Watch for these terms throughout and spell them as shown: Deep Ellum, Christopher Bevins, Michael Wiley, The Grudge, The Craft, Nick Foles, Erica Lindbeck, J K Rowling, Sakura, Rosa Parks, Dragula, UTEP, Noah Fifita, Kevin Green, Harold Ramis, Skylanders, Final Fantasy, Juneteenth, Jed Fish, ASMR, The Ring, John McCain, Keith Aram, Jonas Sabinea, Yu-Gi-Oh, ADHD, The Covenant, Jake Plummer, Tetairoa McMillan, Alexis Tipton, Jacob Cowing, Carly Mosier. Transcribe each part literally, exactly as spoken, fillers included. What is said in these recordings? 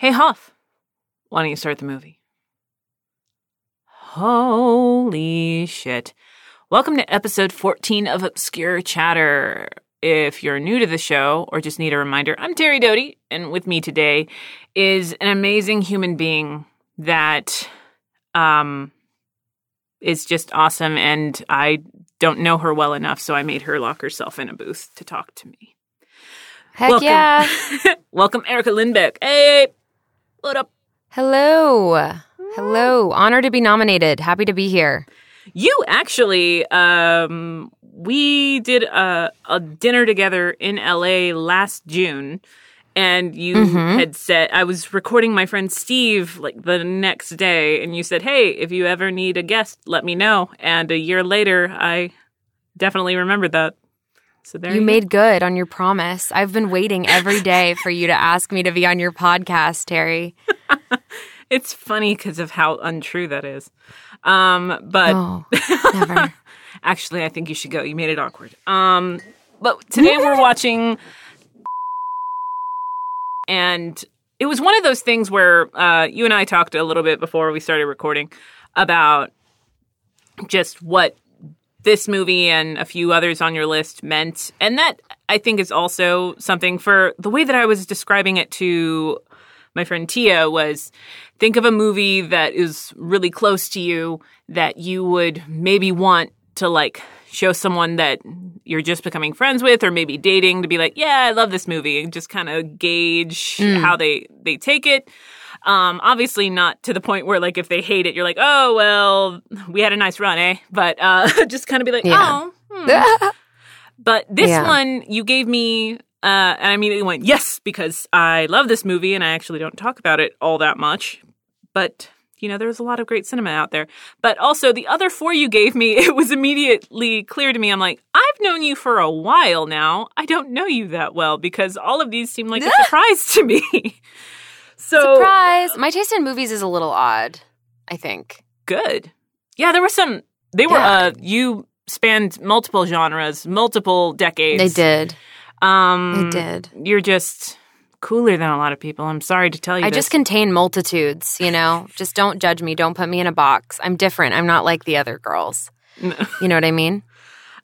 Hey, Hoff, why don't you start the movie? Holy shit. Welcome to episode fourteen of Obscure Chatter. If you're new to the show or just need a reminder, I'm Terry Doty, and with me today is an amazing human being that um, is just awesome, and I don't know her well enough, so I made her lock herself in a booth to talk to me. Heck Welcome. yeah. Welcome, Erica Lindbeck. Hey. What up? Hello. Hello. Honored to be nominated. Happy to be here. You actually, um, we did a, a dinner together in L A last June, and you mm-hmm. had said, I was recording my friend Steve like the next day, and you said, hey, if you ever need a guest, let me know. And a year later, I definitely remembered that. So there you, you made good on your promise. I've been waiting every day for you to ask me to be on your podcast, Terry. It's funny because of how untrue that is. Um, but oh, never. Actually, I think you should go. You made it awkward. Um, but today we're watching, and it was one of those things where uh, you and I talked a little bit before we started recording about just what this movie and a few others on your list meant. And that, I think, is also something for the way that I was describing it to my friend Tia was, think of a movie that is really close to you that you would maybe want to, like, show someone that you're just becoming friends with or maybe dating to be like, yeah, I love this movie, and just kind of gauge mm. how they, they take it. Um, obviously not to the point where, like, if they hate it, you're like, oh, well, we had a nice run, eh? But uh, just kind of be like, yeah. oh. Hmm. But this yeah. one, you gave me, uh, and I immediately went, yes, because I love this movie, and I actually don't talk about it all that much. But, you know, there's a lot of great cinema out there. But also, the other four you gave me, it was immediately clear to me. I'm like, I've known you for a while now. I don't know you that well, because all of these seem like a surprise to me. So, surprise! My taste in movies is a little odd, I think. Good. Yeah, there were some. They were. Yeah. Uh, you spanned multiple genres, multiple decades. They did. Um, they did. You're just cooler than a lot of people. I'm sorry to tell you. I this. just contain multitudes. You know, just don't judge me. Don't put me in a box. I'm different. I'm not like the other girls. No. You know what I mean?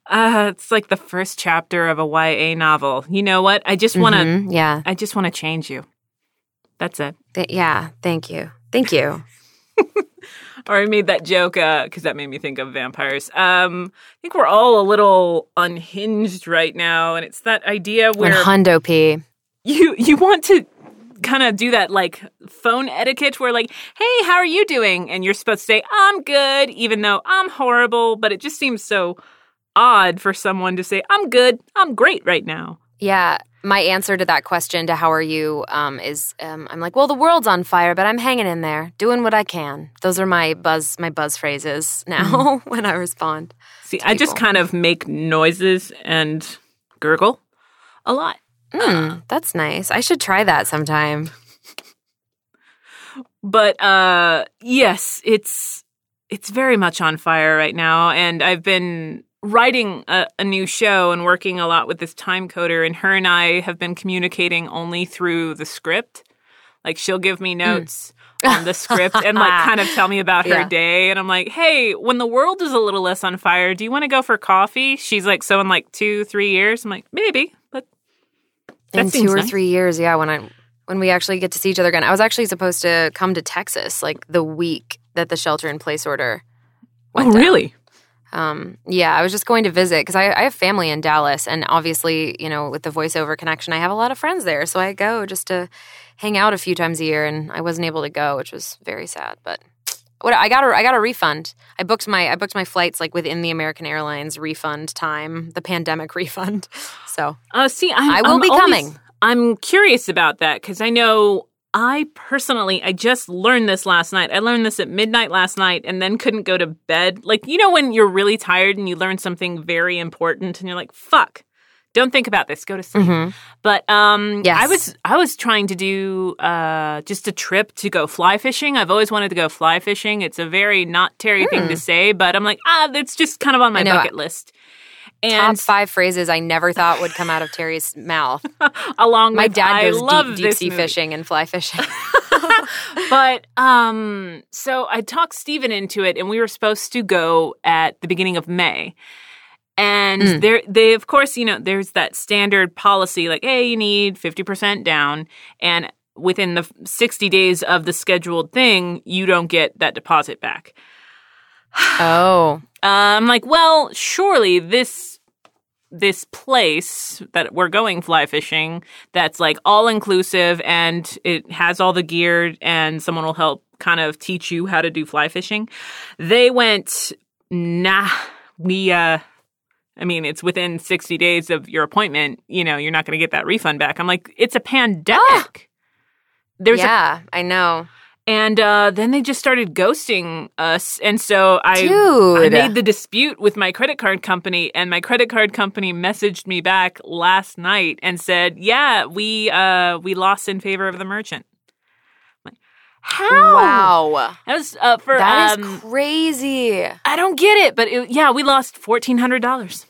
Uh, it's like the first chapter of a Y A novel. You know what? I just want to. Mm-hmm, yeah. I just want to change you. That's it. Th- yeah. Thank you. Thank you. Or I made that joke because uh, that made me think of vampires. Um, I think we're all a little unhinged right now, and it's that idea where Hundo P. You you want to kind of do that like phone etiquette where like, hey, how are you doing? And you're supposed to say I'm good, even though I'm horrible. But it just seems so odd for someone to say I'm good, I'm great right now. Yeah. My answer to that question, to how are you, um, is um, I'm like, well, the world's on fire, but I'm hanging in there, doing what I can. Those are my buzz, my buzz phrases now when I respond. See, I people. just kind of make noises and gurgle a lot. Mm, uh, that's nice. I should try that sometime. But uh, yes, it's it's very much on fire right now, and I've been writing a, a new show and working a lot with this time coder, and her and I have been communicating only through the script. Like, she'll give me notes mm. on the script and like kind of tell me about yeah. her day, and I'm like, hey, when the world is a little less on fire, do you want to go for coffee? She's like, so in like two, three years? I'm like, maybe, but that in seems two or nice. three years, yeah, when I when we actually get to see each other again. I was actually supposed to come to Texas like the week that the shelter-in-place order went oh, down. Really? Um, yeah, I was just going to visit because I, I have family in Dallas, and obviously, you know, with the voiceover connection, I have a lot of friends there. So I go just to hang out a few times a year, and I wasn't able to go, which was very sad. But what I got, a, I got a refund. I booked my, I booked my flights like within the American Airlines refund time, the pandemic refund. So, uh, see, I'm, I will I'm be always, coming. I'm curious about that because I know. I personally, I just learned this last night. I learned this at midnight last night and then couldn't go to bed. Like, you know when you're really tired and you learn something very important and you're like, fuck, don't think about this. Go to sleep. Mm-hmm. But um, yes. I was I was trying to do uh, just a trip to go fly fishing. I've always wanted to go fly fishing. It's a very not Terry mm. thing to say, but I'm like, ah, it's just kind of on my bucket I- list. And top five phrases I never thought would come out of Terry's mouth. Along my with, dad goes I love deep, deep sea movie. fishing and fly fishing. But um, so I talked Steven into it, and we were supposed to go at the beginning of May. And mm. there, they, of course, you know, there's that standard policy like, hey, you need fifty percent down. And within the sixty days of the scheduled thing, you don't get that deposit back. Oh. Uh, I'm like, well, surely this this place that we're going fly fishing that's like all-inclusive and it has all the gear and someone will help kind of teach you how to do fly fishing. They went, nah, we, uh, I mean, it's within sixty days of your appointment. You know, you're not going to get that refund back. I'm like, it's a pandemic. Oh. There's yeah, a- I know. And uh, then they just started ghosting us. And so I, I made the dispute with my credit card company. And my credit card company messaged me back last night and said, yeah, we uh, we lost in favor of the merchant. I'm like, how? Wow. That was uh, for that um, is crazy. I don't get it. But it, yeah, we lost fourteen hundred dollars.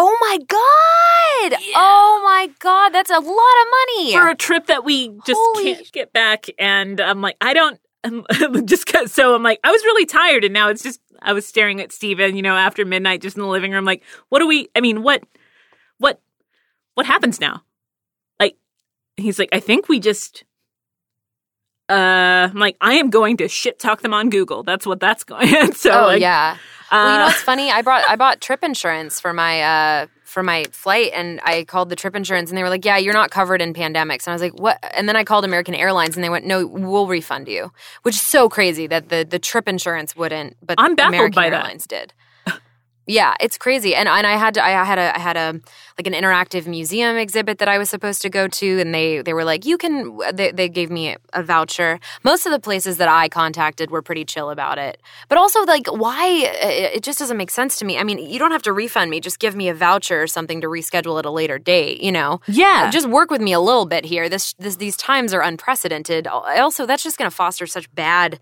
Oh, my God. Yeah. Oh, my God. That's a lot of money. For a trip that we just Holy can't sh- get back. And I'm like, I don't – just so I'm like, I was really tired. And now it's just – I was staring at Steven, you know, after midnight just in the living room. Like, what do we – I mean, what what, what happens now? Like, he's like, I think we just uh, – I'm like, I am going to shit talk them on Google. That's what that's going. so, oh, like, yeah. Well, you know what's funny? I brought I bought trip insurance for my uh, for my flight, and I called the trip insurance, and they were like, "Yeah, you're not covered in pandemics." And I was like, "What?" And then I called American Airlines, and they went, "No, we'll refund you," which is so crazy that the, the trip insurance wouldn't, but I'm baffled American by Airlines that. did. Yeah, it's crazy, and and I had to, I had a I had a like an interactive museum exhibit that I was supposed to go to, and they they were like, "You can." They they gave me a voucher. Most of the places that I contacted were pretty chill about it, but also like, why? It just doesn't make sense to me. I mean, you don't have to refund me; just give me a voucher or something to reschedule at a later date. You know? Yeah. Just work with me a little bit here. This this these times are unprecedented. Also, that's just going to foster such bad.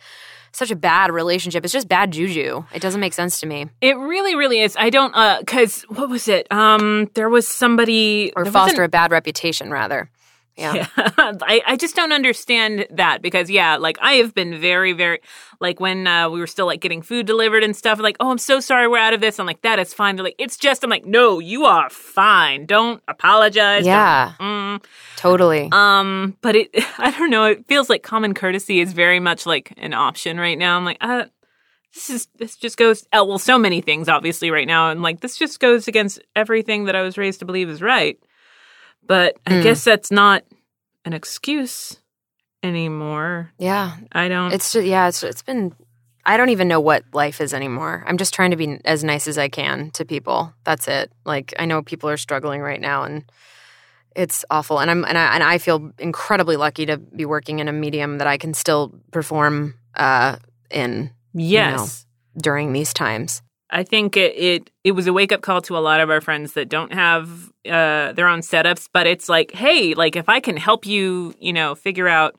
Such a bad relationship. It's just bad juju. It doesn't make sense to me. It really, really is. I don't uh, – because what was it? Um, there was somebody – Or foster a bad reputation, rather. Yeah. yeah. I, I just don't understand that because, yeah, like I have been very, very – like when uh, we were still like getting food delivered and stuff, like, oh, I'm so sorry we're out of this. I'm like, that is fine. They're like, it's just – I'm like, no, you are fine. Don't apologize. Yeah. Don't, mm. Totally. Um, but it – I don't know. It feels like common courtesy is very much like an option right now. I'm like, uh, this is – this just goes – oh, well, so many things obviously right now. And like this just goes against everything that I was raised to believe is right. But I mm. guess that's not an excuse anymore. Yeah. I don't. It's just, yeah, it's, it's been, I don't even know what life is anymore. I'm just trying to be as nice as I can to people. That's it. Like, I know people are struggling right now and it's awful. And I'm, and I, and I feel incredibly lucky to be working in a medium that I can still perform uh, in. Yes. You know, during these times. I think it, it it was a wake-up call to a lot of our friends that don't have uh, their own setups, but it's like, hey, like, if I can help you, you know, figure out,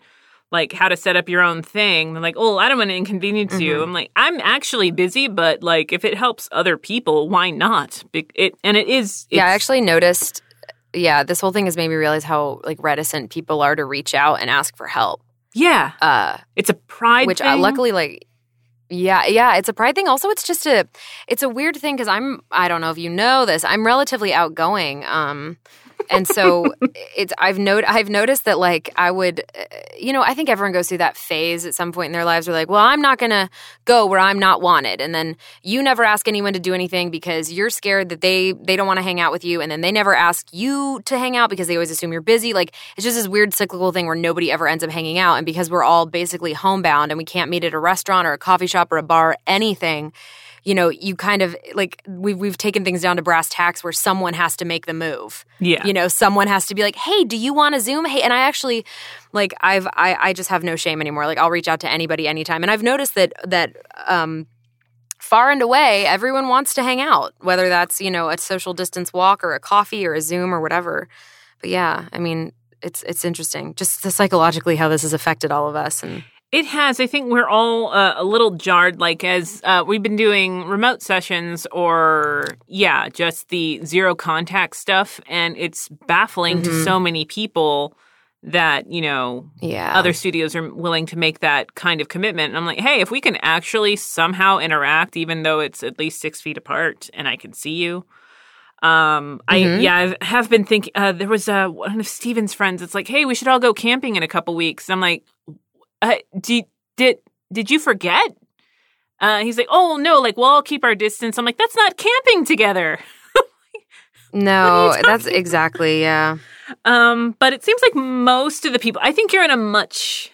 like, how to set up your own thing, they're like, oh, I don't want to inconvenience mm-hmm. you. I'm like, I'm actually busy, but, like, if it helps other people, why not? It And it is – Yeah, I actually noticed – yeah, this whole thing has made me realize how, like, reticent people are to reach out and ask for help. Yeah. Uh, it's a pride which thing. Which, luckily, like – Yeah, yeah, it's a pride thing. Also, it's just a – it's a weird thing because I'm – I don't know if you know this. I'm relatively outgoing. Um, and so it's I've not, I've noticed that, like, I would – you know, I think everyone goes through that phase at some point in their lives where, like, well, I'm not going to go where I'm not wanted. And then you never ask anyone to do anything because you're scared that they, they don't want to hang out with you. And then they never ask you to hang out because they always assume you're busy. Like, it's just this weird cyclical thing where nobody ever ends up hanging out. And because we're all basically homebound and we can't meet at a restaurant or a coffee shop or a bar, anything, you know, you kind of like we've we've taken things down to brass tacks where someone has to make the move. Yeah, you know, someone has to be like, hey, do you want to Zoom? Hey, and I actually like I've I I just have no shame anymore. Like I'll reach out to anybody anytime, and I've noticed that that um, far and away everyone wants to hang out, whether that's you know a social distance walk or a coffee or a Zoom or whatever. But yeah, I mean, it's it's interesting just the psychologically how this has affected all of us and. It has. I think we're all uh, a little jarred, like as uh, we've been doing remote sessions or, yeah, just the zero contact stuff. And it's baffling mm-hmm. to so many people that, you know, yeah. other studios are willing to make that kind of commitment. And I'm like, hey, if we can actually somehow interact, even though it's at least six feet apart and I can see you. Um, mm-hmm. I yeah, I have been thinking, uh, there was uh, one of Steven's friends. It's like, hey, we should all go camping in a couple weeks. And I'm like, uh, did, did, did you forget? Uh, he's like, oh, no, like, we'll all keep our distance. I'm like, that's not camping together. No, that's exactly, yeah. Um, but it seems like most of the people, I think you're in a much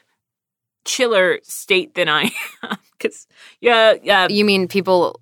chiller state than I am. Cause, yeah, yeah. You mean people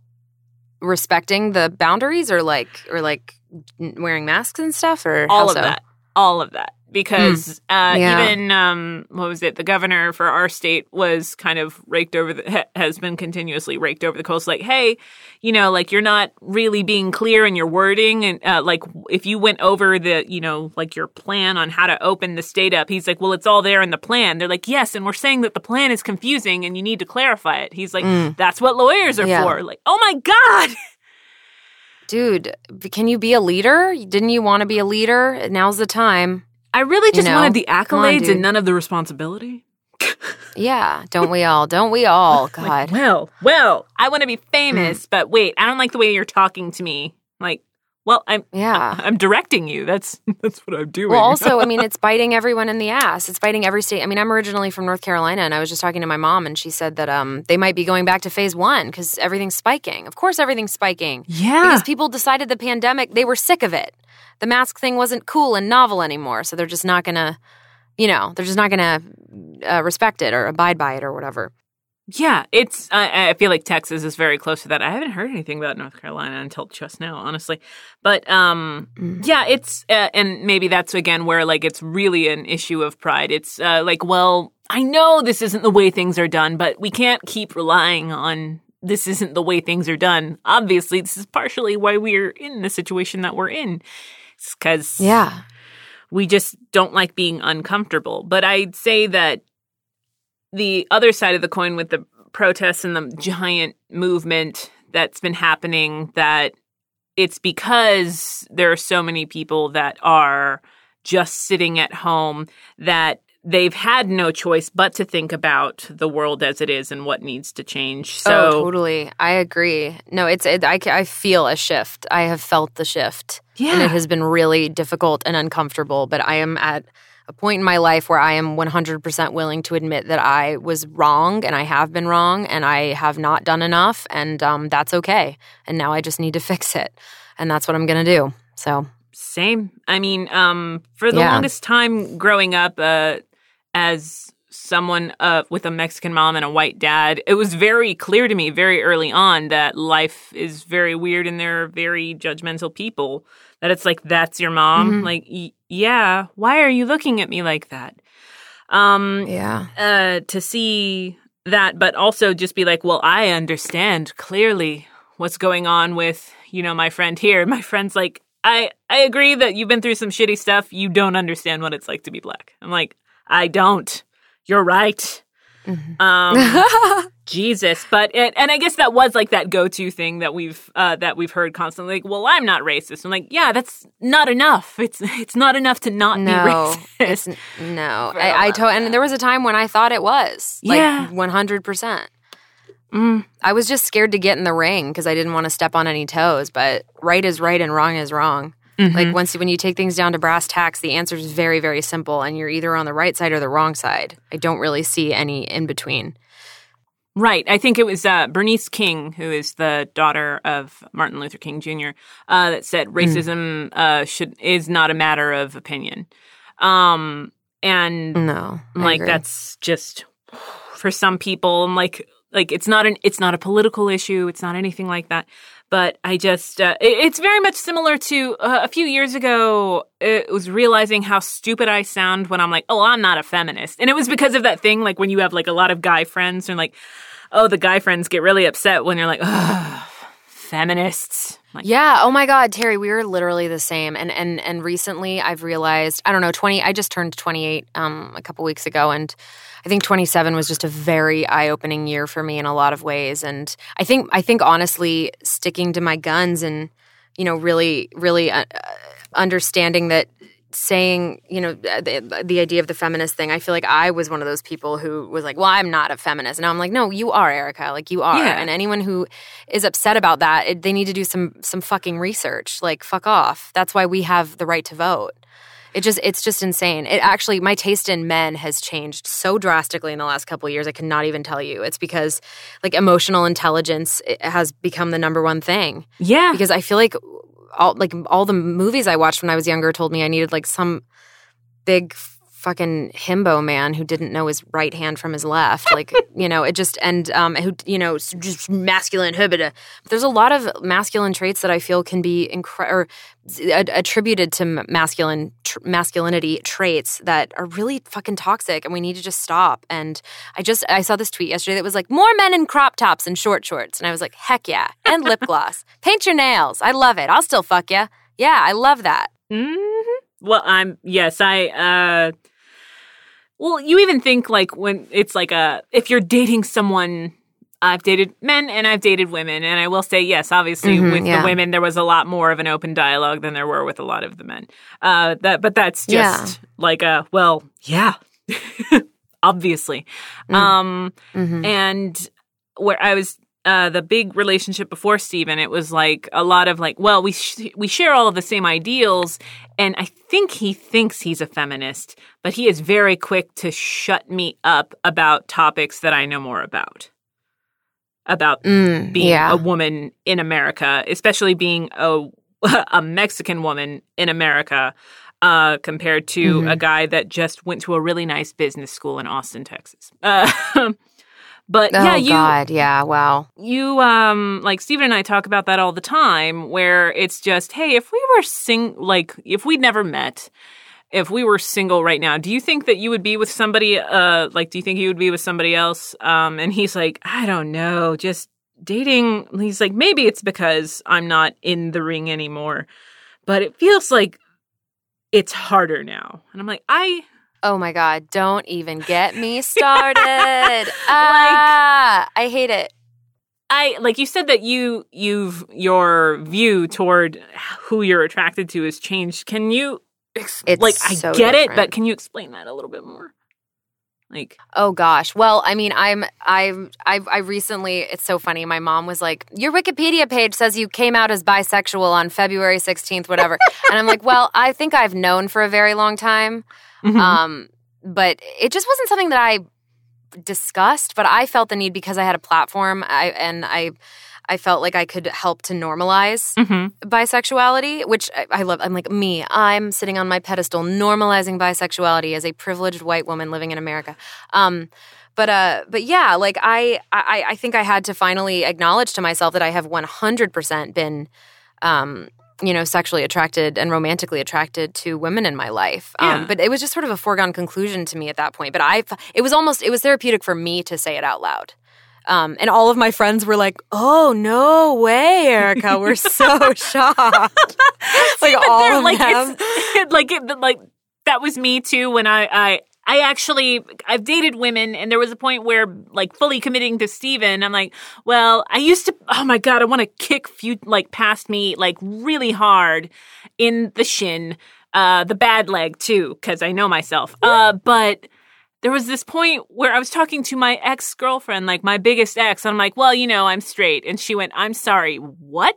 respecting the boundaries or like or like wearing masks and stuff? Or all of so? that. All of that. Because mm. uh, yeah. even, um, what was it, the governor for our state was kind of raked over the, ha- has been continuously raked over the coals. Like, hey, you know, like you're not really being clear in your wording. And uh, like if you went over the, you know, like your plan on how to open the state up, he's like, well, it's all there in the plan. They're like, yes. And we're saying that the plan is confusing and you need to clarify it. He's like, mm. that's what lawyers are yeah. for. Like, oh my God. Dude, can you be a leader? Didn't you want to be a leader? Now's the time. I really just you know, wanted the accolades on, and none of the responsibility. Yeah, don't we all? Don't we all? God. Like, well, well, I want to be famous, mm. but wait, I don't like the way you're talking to me. Like, well, I'm yeah. I, I'm directing you. That's that's what I'm doing. Well, also, I mean, it's biting everyone in the ass. It's biting every state. I mean, I'm originally from North Carolina, and I was just talking to my mom, and she said that um they might be going back to phase one because everything's spiking. Of course, everything's spiking. Yeah. Because people decided the pandemic, they were sick of it. The mask thing wasn't cool and novel anymore, so they're just not going to, you know, they're just not going to uh, respect it or abide by it or whatever. Yeah, it's, I, I feel like Texas is very close to that. I haven't heard anything about North Carolina until just now, honestly. But, um, mm. yeah, it's, uh, and maybe that's, again, where, like, it's really an issue of pride. It's, uh, like, well, I know this isn't the way things are done, but we can't keep relying on this isn't the way things are done. Obviously, this is partially why we're in the situation that we're in. Because yeah. we just don't like being uncomfortable. But I'd say that the other side of the coin with the protests and the giant movement that's been happening, that it's because there are so many people that are just sitting at home that they've had no choice but to think about the world as it is and what needs to change. So oh, totally. I agree. No, it's it, I, I feel a shift. I have felt the shift. Yeah. And it has been really difficult and uncomfortable, but I am at a point in my life where I am one hundred percent willing to admit that I was wrong and I have been wrong and I have not done enough, and um, that's okay. And now I just need to fix it, and that's what I'm going to do. So same. I mean, um, for the yeah. longest time growing up uh, as someone uh, with a Mexican mom and a white dad, it was very clear to me very early on that life is very weird and they're very judgmental people. That it's like, that's your mom? Mm-hmm. Like, y- yeah, why are you looking at me like that? Um, yeah. Uh, to see that, but also just be like, well, I understand clearly what's going on with, you know, my friend here. My friend's like, I, I agree that you've been through some shitty stuff. You don't understand what it's like to be black. I'm like, I don't. You're right. Mm-hmm. Um, Jesus. But it, and I guess that was like that go-to thing that we've uh, that we've heard constantly. Like, well, I'm not racist. I'm like, yeah, that's not enough. It's it's not enough to not no, be racist. No, I, I to- and there was a time when I thought it was like yeah. one hundred percent. Mm. I was just scared to get in the ring because I didn't want to step on any toes. But right is right and wrong is wrong. Mm-hmm. Like once when you take things down to brass tacks, the answer is very, very simple, and you're either on the right side or the wrong side. I don't really see any in between. Right. I think it was uh, Bernice King, who is the daughter of Martin Luther King Junior, uh, that said racism mm. uh, should is not a matter of opinion. Um, and no, I like agree. That's just for some people. I'm like, like it's not an it's not a political issue. It's not anything like that. But I just, uh, it's very much similar to uh, a few years ago, it was realizing how stupid I sound when I'm like, oh, I'm not a feminist. And it was because of that thing, like when you have like a lot of guy friends and like, oh, the guy friends get really upset when you're like, ugh, feminists. Like, yeah. Oh my God, Terry, we were literally the same. And and and recently I've realized, I don't know, twenty, I just turned twenty-eight um, a couple weeks ago, and I think twenty-seven was just a very eye-opening year for me in a lot of ways. And I think I think honestly sticking to my guns and, you know, really, really uh, understanding that saying, you know, the, the idea of the feminist thing, I feel like I was one of those people who was like, well, I'm not a feminist. And I'm like, no, you are, Erica. Like, you are. Yeah. And anyone who is upset about that, it, they need to do some some fucking research. Like, fuck off. That's why we have the right to vote. It just It's just insane. It actually, my taste in men has changed so drastically in the last couple of years, I cannot even tell you. It's because, like, emotional intelligence has become the number one thing. Yeah. Because I feel like all like all the movies I watched when I was younger told me I needed, like, some big fucking himbo man who didn't know his right hand from his left. Like, you know, it just, and, um, who, you know, just masculine. There's a lot of masculine traits that I feel can be incre- or attributed to masculine tr- masculinity traits that are really fucking toxic, and we need to just stop. And I just, I saw this tweet yesterday that was like, more men in crop tops and short shorts. And I was like, heck yeah. And lip gloss. Paint your nails. I love it. I'll still fuck ya. Yeah, I love that. Mm-hmm. Well, I'm, yes, I, uh, Well, you even think, like, when it's like a – if you're dating someone – I've dated men and I've dated women. And I will say, yes, obviously mm-hmm, with yeah. the women there was a lot more of an open dialogue than there were with a lot of the men. Uh, that, But that's just yeah. like a, well, yeah, obviously. Mm. Um, mm-hmm. And where I was uh, – the big relationship before Steven, it was like a lot of like, well, we sh- we share all of the same ideals. And I think he thinks he's a feminist, but he is very quick to shut me up about topics that I know more about, about mm, being yeah. a woman in America, especially being a, a Mexican woman in America uh, compared to mm-hmm. a guy that just went to a really nice business school in Austin, Texas. Uh, But oh, yeah, you, God, yeah, wow. You, um, like Steven and I talk about that all the time, where it's just, hey, if we were sing, like, if we'd never met, if we were single right now, do you think that you would be with somebody? Uh, like, do you think you would be with somebody else? Um, and he's like, I don't know, just dating. He's like, maybe it's because I'm not in the ring anymore, but it feels like it's harder now. And I'm like, I. Oh, my God. Don't even get me started. ah, like, I hate it. I like you said that you you've your view toward who you're attracted to has changed. Can you ex- – like I so get different. It, but can you explain that a little bit more? Like, oh gosh. Well, I mean, I'm, I'm, I, I recently, it's so funny. My mom was like, your Wikipedia page says you came out as bisexual on February sixteenth, whatever. And I'm like, well, I think I've known for a very long time. Mm-hmm. Um, but it just wasn't something that I discussed, but I felt the need because I had a platform I, and I, I felt like I could help to normalize mm-hmm. bisexuality, which I, I love. I'm like, me, I'm sitting on my pedestal normalizing bisexuality as a privileged white woman living in America. Um, but uh, but yeah, like I, I, I think I had to finally acknowledge to myself that I have one hundred percent been, um, you know, sexually attracted and romantically attracted to women in my life. Yeah. Um, but it was just sort of a foregone conclusion to me at that point. But I, it was almost, it was therapeutic for me to say it out loud. Um, and all of my friends were like, "Oh no way, Erica! We're so shocked!" Like all of like, them, it's, like it, like that was me too. When I, I I actually I've dated women, and there was a point where like fully committing to Steven, I'm like, "Well, I used to. Oh my God, I want to kick few like past me like really hard in the shin, uh, the bad leg too, because I know myself. Yeah. Uh, but." There was this point where I was talking to my ex-girlfriend, like my biggest ex, and I'm like, well, you know, I'm straight. And she went, I'm sorry, what?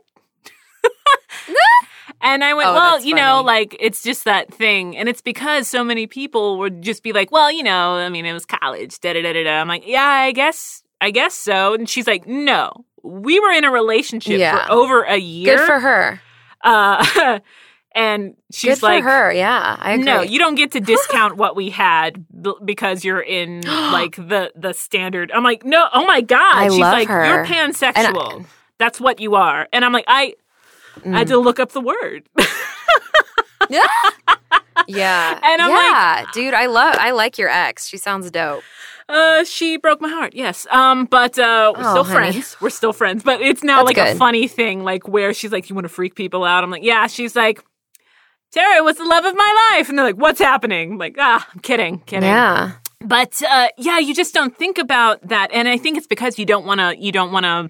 And I went, oh, well, you funny. Know, like, it's just that thing. And it's because so many people would just be like, well, you know, I mean, it was college, da-da-da-da-da. I'm like, yeah, I guess, I guess so. And she's like, no, we were in a relationship yeah. for over a year. Good for her. Uh And she's good for like, her, yeah, I agree. No, you don't get to discount what we had b- because you're in like the, the standard. I'm like, no, oh my God. I she's love like, her. You're pansexual. I, That's what you are. And I'm like, I, mm. I had to look up the word. yeah. Yeah. And I'm yeah. like, dude, I love, I like your ex. She sounds dope. Uh, she broke my heart, yes. Um, but uh, we're oh, still honey. friends. We're still friends. But it's now That's like good. a funny thing, like where she's like, you want to freak people out? I'm like, yeah. She's like, Terry, what's the love of my life? And they're like, what's happening? I'm like, ah, I'm kidding, kidding. Yeah. But, uh, yeah, you just don't think about that. And I think it's because you don't want to, you don't want to,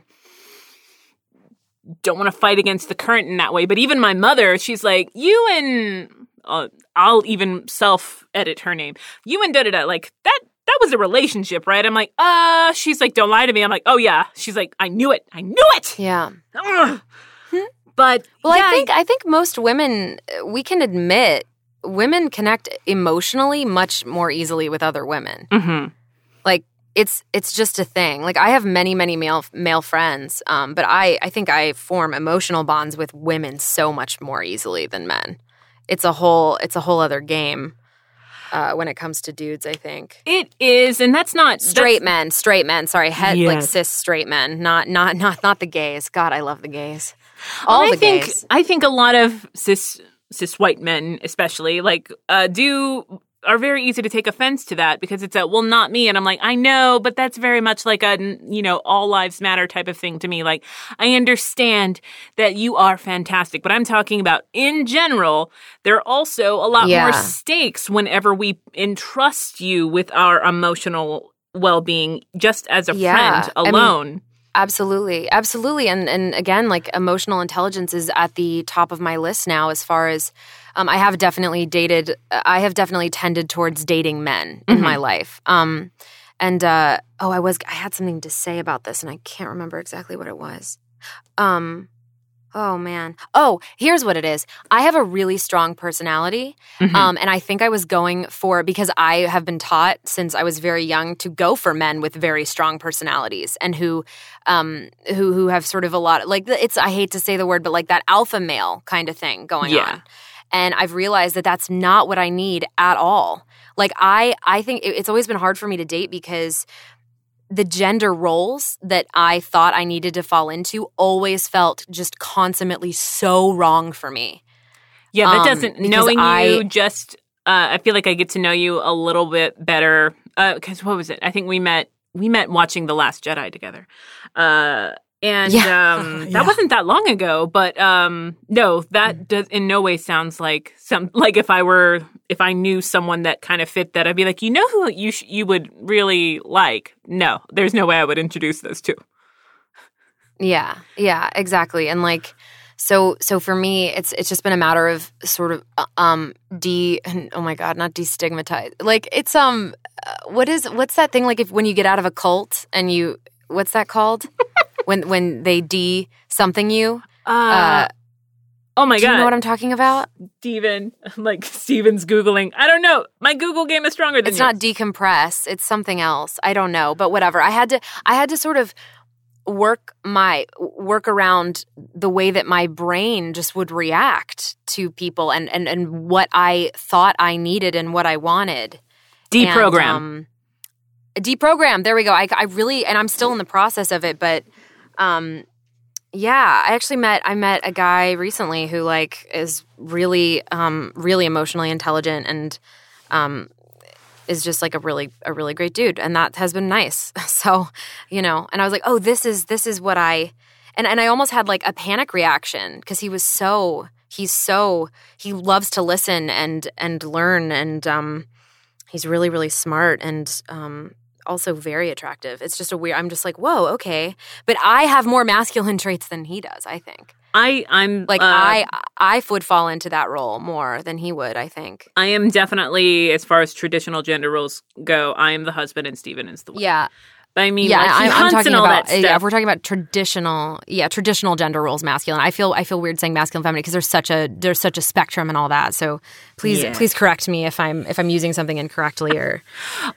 don't want to fight against the current in that way. But even my mother, she's like, you and uh, I'll even self-edit her name. You and da-da-da, like, that that was a relationship, right? I'm like, uh, she's like, don't lie to me. I'm like, oh, yeah. She's like, I knew it. I knew it. Yeah. Ugh. But, well, yeah, I think I think most women, we can admit, women connect emotionally much more easily with other women. Mm-hmm. Like, it's it's just a thing. Like, I have many, many male male friends, um, but I, I think I form emotional bonds with women so much more easily than men. It's a whole it's a whole other game uh, when it comes to dudes, I think. It is, and that's not straight that's, men, straight men. Sorry, head, yeah. like cis straight men, not not not not the gays. God, I love the gays. All I the think, gays. I think a lot of cis cis white men, especially, like uh, do are very easy to take offense to that because it's a well, not me, and I'm like, I know, but that's very much like a you know all lives matter type of thing to me. Like, I understand that you are fantastic, but I'm talking about in general. There are also a lot yeah. more stakes whenever we entrust you with our emotional well-being, just as a yeah. friend alone. I mean, Absolutely. Absolutely. And and again, like, emotional intelligence is at the top of my list now as far as um, I have definitely dated – I have definitely tended towards dating men in mm-hmm. my life. Um, and uh, – oh, I was – I had something to say about this, and I can't remember exactly what it was. Um, oh, man. Oh, here's what it is. I have a really strong personality, mm-hmm. um, and I think I was going for – because I have been taught since I was very young to go for men with very strong personalities and who – Um, who who have sort of a lot of, like, it's, I hate to say the word, but like that alpha male kind of thing going yeah. on. And I've realized that that's not what I need at all. Like, I, I think it, it's always been hard for me to date because the gender roles that I thought I needed to fall into always felt just consummately so wrong for me. Yeah, that um, doesn't, knowing I, you just, uh, I feel like I get to know you a little bit better. Because uh, what was it? I think we met. We met watching The Last Jedi together. Uh, and yeah. um, that yeah. wasn't that long ago. But um, no, that mm. does in no way sounds like some like if I were if I knew someone that kind of fit that, I'd be like, you know who you sh- you would really like? No, there's no way I would introduce those two. Yeah, yeah, exactly. And like so so for me, it's it's just been a matter of sort of um de oh my god, not destigmatize. Like it's um. What is what's that thing like if when you get out of a cult and you what's that called when when they de something you uh, uh oh my do god do you know what I'm talking about? Steven I'm like Steven's googling I don't know my Google game is stronger than it's yours. Not decompress, it's something else, I don't know, but whatever. I had to I had to sort of work my work around the way that my brain just would react to people and and and what I thought I needed and what I wanted. Deprogram. And, um, deprogram. There we go. I, I really, and I'm still in the process of it, but um, yeah, I actually met, I met a guy recently who like is really, um, really emotionally intelligent and um, is just like a really, a really great dude. And that has been nice. So, you know, and I was like, oh, this is, this is what I, and, and I almost had like a panic reaction because he was so, he's so, he loves to listen and, and learn and, um, he's really, really smart and um, also very attractive. It's just a weird – I'm just like, whoa, okay. But I have more masculine traits than he does, I think. I, I'm – Like uh, I I would fall into that role more than he would, I think. I am definitely, as far as traditional gender roles go, I am the husband and Steven is the wife. Yeah. I mean, yeah, like, I'm, I'm talking about yeah, if we're talking about traditional, yeah, traditional gender roles, masculine. I feel I feel weird saying masculine, feminine because there's such a there's such a spectrum and all that. So please yeah. please correct me if I'm if I'm using something incorrectly or.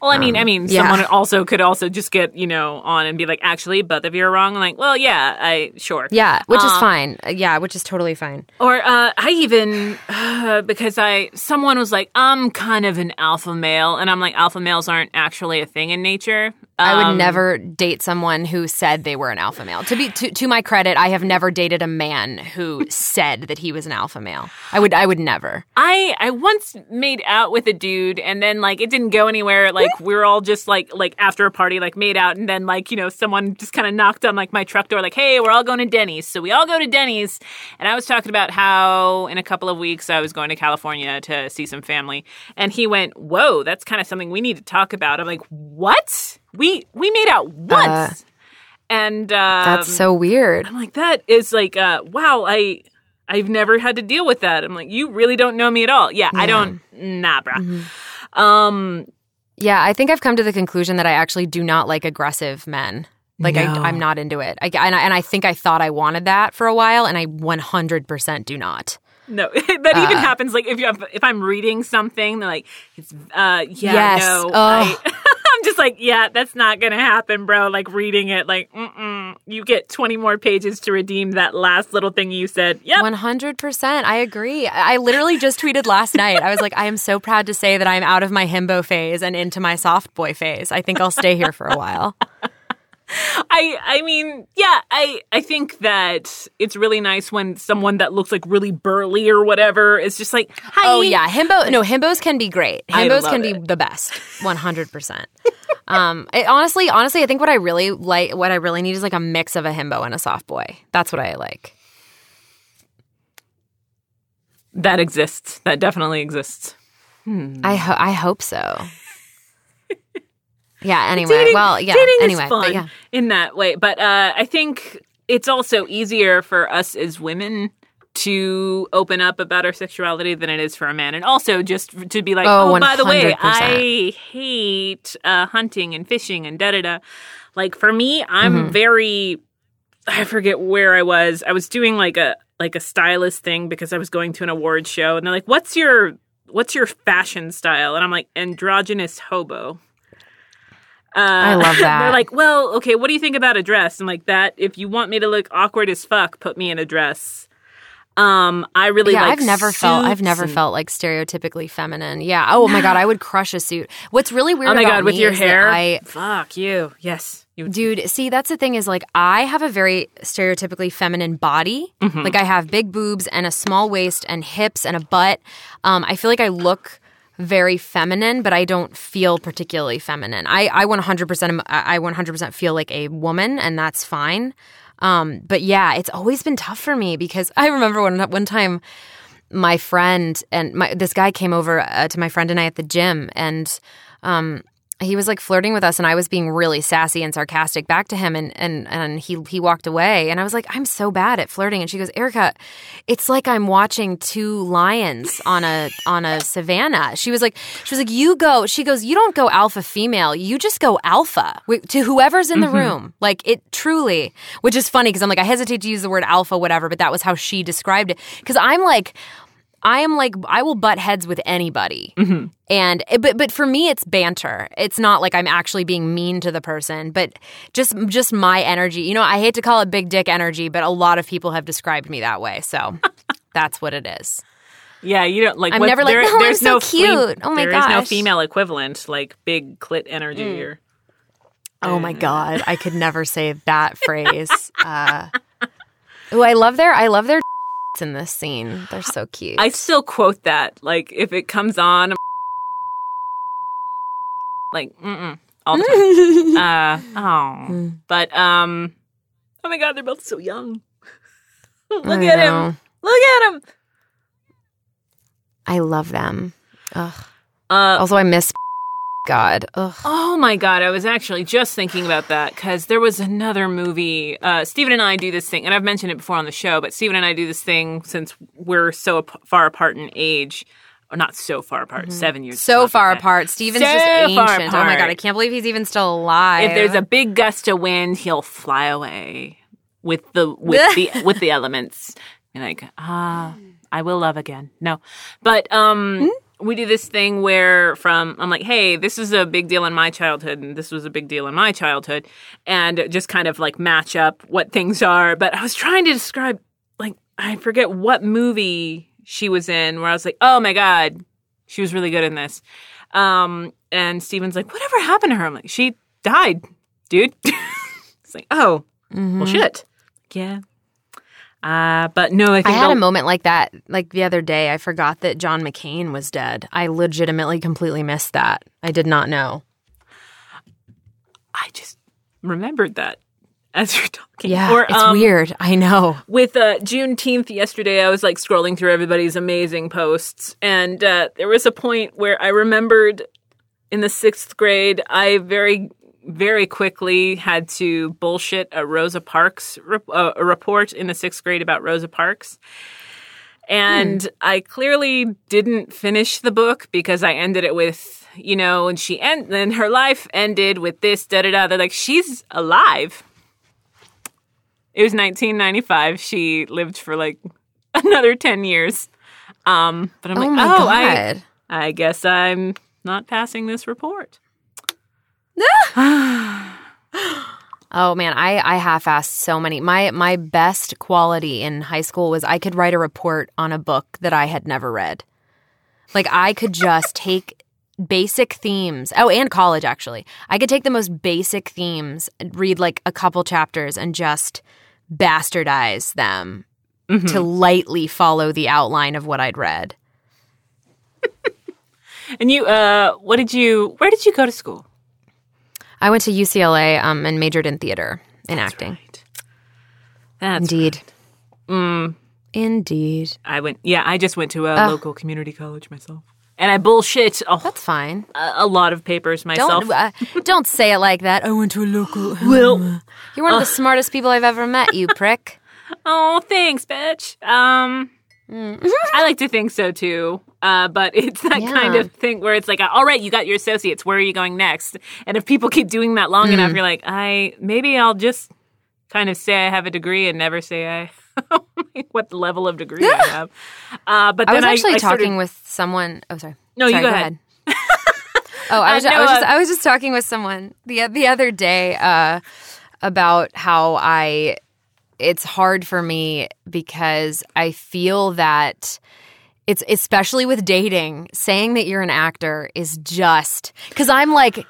well, I mean, um, I mean, yeah. someone also could also just get you know on and be like, actually, both of you are wrong. I'm like, well, yeah, I sure, yeah, which um, is fine, yeah, which is totally fine. Or uh, I even uh, because I someone was like, I'm kind of an alpha male, and I'm like, alpha males aren't actually a thing in nature. I would um, never date someone who said they were an alpha male. To be to, to my credit, I have never dated a man who said that he was an alpha male. I would I would never. I, I once made out with a dude and then like it didn't go anywhere. Like we were all just like like after a party like made out and then like you know someone just kind of knocked on like my truck door like, hey, we're all going to Denny's. So we all go to Denny's and I was talking about how in a couple of weeks I was going to California to see some family and he went, whoa, that's kind of something we need to talk about. I'm like, what? We we made out once, uh, and um, that's so weird. I'm like, that is like, uh, wow. I I've never had to deal with that. I'm like, you really don't know me at all. Yeah, yeah. I don't. Nah, brah. Mm-hmm. Um, yeah, I think I've come to the conclusion that I actually do not like aggressive men. Like, no. I, I'm not into it. I, and, I, and I think I thought I wanted that for a while, and I one hundred percent do not. No, that even uh, happens. Like, if you have, if I'm reading something, they're like, it's, uh, yeah, yes. no. I, I'm just like, yeah, that's not going to happen, bro. Like, reading it, like, mm-mm. You get twenty more pages to redeem that last little thing you said. Yep. one hundred percent. I agree. I literally just tweeted last night. I was like, I am so proud to say that I'm out of my himbo phase and into my soft boy phase. I think I'll stay here for a while. I I mean, yeah, I, I think that it's really nice when someone that looks like really burly or whatever is just like, hi. Oh, yeah. Himbo, no, himbos can be great. Himbos can be it. the best. one hundred percent. um, it, honestly, honestly, I think what I really like, what I really need is like a mix of a himbo and a soft boy. That's what I like. That exists. That definitely exists. Hmm. I ho- I hope so. Yeah, anyway. Dating, well, yeah, dating anyway, is fun yeah. in that way. But uh, I think it's also easier for us as women to open up about our sexuality than it is for a man. And also just to be like, oh, oh by the way, I hate uh, hunting and fishing and da-da-da. Like, for me, I'm mm-hmm. very – I forget where I was. I was doing like a like a stylist thing because I was going to an awards show. And they're like, what's your what's your fashion style? And I'm like, androgynous hobo. Uh, I love that. They're like, well, okay, what do you think about a dress? I'm like, that, if you want me to look awkward as fuck, put me in a dress. Um, I really yeah, like I've never felt I've never and... felt like stereotypically feminine. Yeah. Oh my God, I would crush a suit. What's really weird oh my about God, with me your is hair? That I fuck you. Yes. You would... Dude, see, that's the thing is like I have a very stereotypically feminine body. Mm-hmm. Like I have big boobs and a small waist and hips and a butt. Um, I feel like I look very feminine, but I don't feel particularly feminine. I, I one hundred percent I one hundred percent feel like a woman, and that's fine. Um, but yeah, it's always been tough for me because I remember one one time my friend and my this guy came over uh, to my friend and I at the gym, and um, he was like flirting with us, and I was being really sassy and sarcastic back to him, and and and he he walked away, and I was like, I'm so bad at flirting, and she goes, Erica, it's like I'm watching two lions on a on a savanna. She was like, she was like, you go. She goes, you don't go alpha female, you just go alpha to whoever's in the mm-hmm. room. Like it truly, which is funny because I'm like, I hesitate to use the word alpha, whatever, but that was how she described it because I'm like. I am like, I will butt heads with anybody. Mm-hmm. And, but, but for me, it's banter. It's not like I'm actually being mean to the person, but just, just my energy. You know, I hate to call it big dick energy, but a lot of people have described me that way. So that's what it is. Yeah. You don't like, I'm never like, there, no, there's I'm so no cute. Fle- oh my there gosh. There is no female equivalent, like big clit energy mm. here. Oh my God. I could never say that phrase. Uh, oh, I love their, I love their. in this scene. They're so cute. I still quote that. Like, if it comes on, I'm like, mm-mm, all the time. uh, oh. Mm. But, um, oh my God, they're both so young. Look I at know. him. Look at him. I love them. Ugh. Uh, also, I miss God. Ugh. Oh my God, I was actually just thinking about that because there was another movie. Uh, Steven and I do this thing, and I've mentioned it before on the show, but Steven and I do this thing since we're so far apart in age. Or not so far apart, mm-hmm. seven years. So far that. apart. Steven's so just ancient. Oh my God, I can't believe he's even still alive. If there's a big gust of wind, he'll fly away with the with the with the elements. And like, ah, I will love again. No. But um mm-hmm. we do this thing where from I'm like, hey, this is a big deal in my childhood, and this was a big deal in my childhood, and just kind of like match up what things are. But I was trying to describe, like, I forget what movie she was in where I was like, oh my God, she was really good in this. Um, and Steven's like, whatever happened to her? I'm like, she died, dude. It's like, oh, mm-hmm. well, shit. Yeah. Uh, but no, I think I had a moment like that, like the other day. I forgot that John McCain was dead. I legitimately completely missed that. I did not know. I just remembered that as you're talking. Yeah, or, it's um, weird. I know. With uh, Juneteenth yesterday, I was like scrolling through everybody's amazing posts, and uh, there was a point where I remembered in the sixth grade, I very. very quickly had to bullshit a Rosa Parks, uh, a report in the sixth grade about Rosa Parks. And mm. I clearly didn't finish the book because I ended it with, you know, and she end, then her life ended with this, da da da. They're like, she's alive. It was nineteen ninety-five. She lived for like another ten years. Um, but I'm oh like, my oh, God. I, I guess I'm not passing this report. Oh, man, I, I half-assed so many. My my best quality in high school was I could write a report on a book that I had never read. Like, I could just take basic themes. Oh, and college, actually. I could take the most basic themes, read, like, a couple chapters and just bastardize them mm-hmm. to lightly follow the outline of what I'd read. And you, uh, what did you, where did you go to school? I went to U C L A um, and majored in theater and That's acting. Right. That's Indeed. Right. Mm. Indeed. I went. Yeah, I just went to a uh, local community college myself, and I bullshit. Oh, that's fine. A, a lot of papers myself. Don't, uh, don't say it like that. I went to a local. Well, you're one of uh, the smartest people I've ever met. You prick. Oh, thanks, bitch. Um, I like to think so too. Uh, but it's that yeah. kind of thing where it's like, all right, you got your associates. Where are you going next? And if people keep doing that long mm. enough, you're like, I maybe I'll just kind of say I have a degree and never say I what level of degree I have. Uh, but then I was actually I, I talking started, with someone. Oh, sorry. No, sorry, you go, go ahead. ahead. oh, I was, I, I, was just, I was just talking with someone the the other day uh, about how I it's hard for me because I feel that. It's especially with dating, saying that you're an actor is just – because I'm like,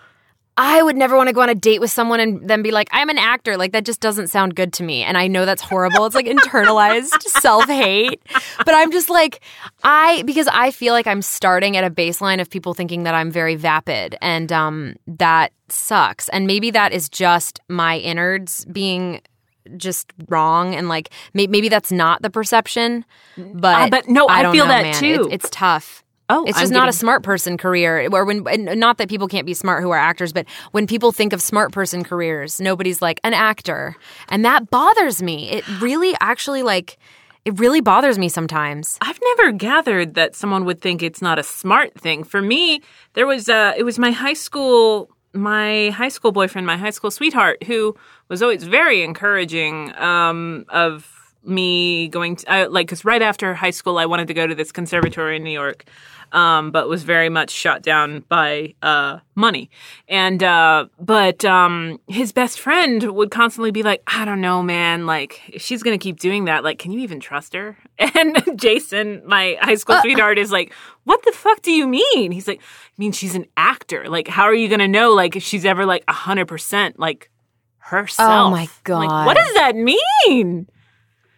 I would never want to go on a date with someone and then be like, I'm an actor. Like, that just doesn't sound good to me. And I know that's horrible. It's like internalized self-hate. But I'm just like – I – because I feel like I'm starting at a baseline of people thinking that I'm very vapid. And um, that sucks. And maybe that is just my innards being – just wrong and like maybe that's not the perception, but uh, but no, I, I don't feel know, that man. too. It's, it's tough. Oh, it's just I'm not getting... a smart person career. Or when not that people can't be smart who are actors, but when people think of smart person careers, nobody's like an actor, and that bothers me. It really, actually, like it really bothers me sometimes. I've never gathered that someone would think it's not a smart thing. For me, there was uh, it was my high school. My high school boyfriend, my high school sweetheart, who was always very encouraging um, of me going to, I, like, because right after high school, I wanted to go to this conservatory in New York, um, but was very much shot down by uh, money. And, uh, but um, his best friend would constantly be like, I don't know, man, like, if she's going to keep doing that, like, can you even trust her? And Jason, my high school uh- sweetheart, is like, what the fuck do you mean? He's like, I mean, she's an actor. Like, how are you going to know, like, if she's ever, like, one hundred percent, like, herself? Oh, my God. Like, what does that mean?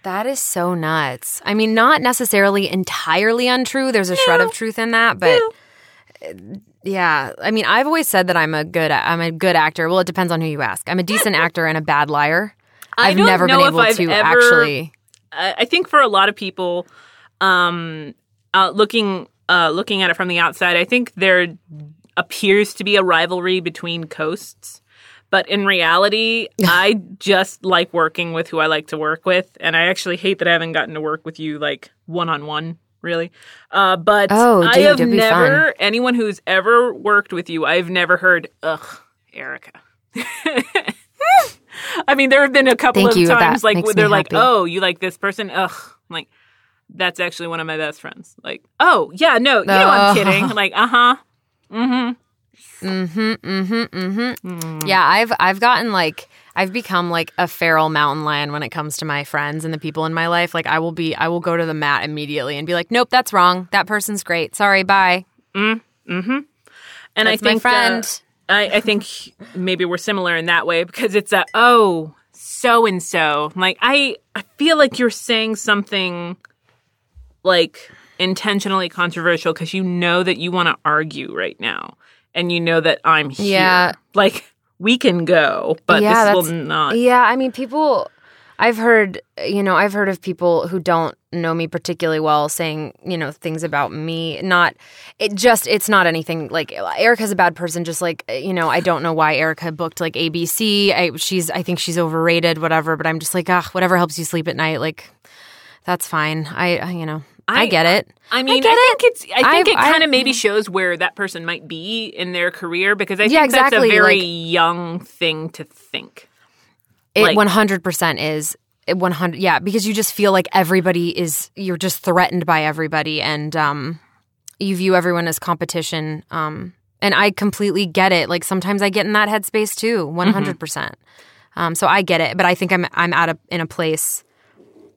That is so nuts. I mean, not necessarily entirely untrue. There's a yeah. shred of truth in that, but yeah. yeah. I mean, I've always said that I'm a good I'm a good actor. Well, it depends on who you ask. I'm a decent actor and a bad liar. I I've don't never know been able I've to ever, actually. I think for a lot of people, um, uh, looking uh, looking at it from the outside, I think there appears to be a rivalry between coasts. But in reality, I just like working with who I like to work with. And I actually hate that I haven't gotten to work with you, like, one-on-one, really. Uh, but oh, dude, I have never, fun. anyone who's ever worked with you, I've never heard, ugh, Erica. I mean, there have been a couple Thank of you, times, like, where they're like, happy. oh, you like this person? Ugh. I'm like, that's actually one of my best friends. Like, oh, yeah, no, you know I'm kidding. Like, uh-huh, mm-hmm. Mm-hmm, mm-hmm, mm-hmm. Mm. Yeah, I've I've gotten like I've become like a feral mountain lion when it comes to my friends and the people in my life. Like I will be I will go to the mat immediately and be like, nope, that's wrong. That person's great. Sorry, bye. Mm, mm-hmm. And that's I think my friend. Uh, I, I think maybe we're similar in that way because it's a oh, so and so. Like I I feel like you're saying something like intentionally controversial because you know that you want to argue right now. And you know that I'm here. Yeah. Like, we can go, but yeah, this will not. Yeah, I mean, people, I've heard, you know, I've heard of people who don't know me particularly well saying, you know, things about me. Not, it just, it's not anything. Like, Erica's a bad person. Just like, you know, I don't know why Erica booked, like, A B C. I, she's, I think she's overrated, whatever. But I'm just like, ah, whatever helps you sleep at night. Like, that's fine. I, you know. I, I get it. I mean, I, get I think it. it's. I think I've, it kind of maybe shows where that person might be in their career, because I think yeah, exactly. that's a very like, young thing to think. It like, one hundred percent is. one hundred Yeah, because you just feel like everybody is – you're just threatened by everybody, and um, you view everyone as competition. Um, and I completely get it. Like sometimes I get in that headspace too, one hundred percent. Mm-hmm. Um, so I get it. But I think I'm I'm at a, in a place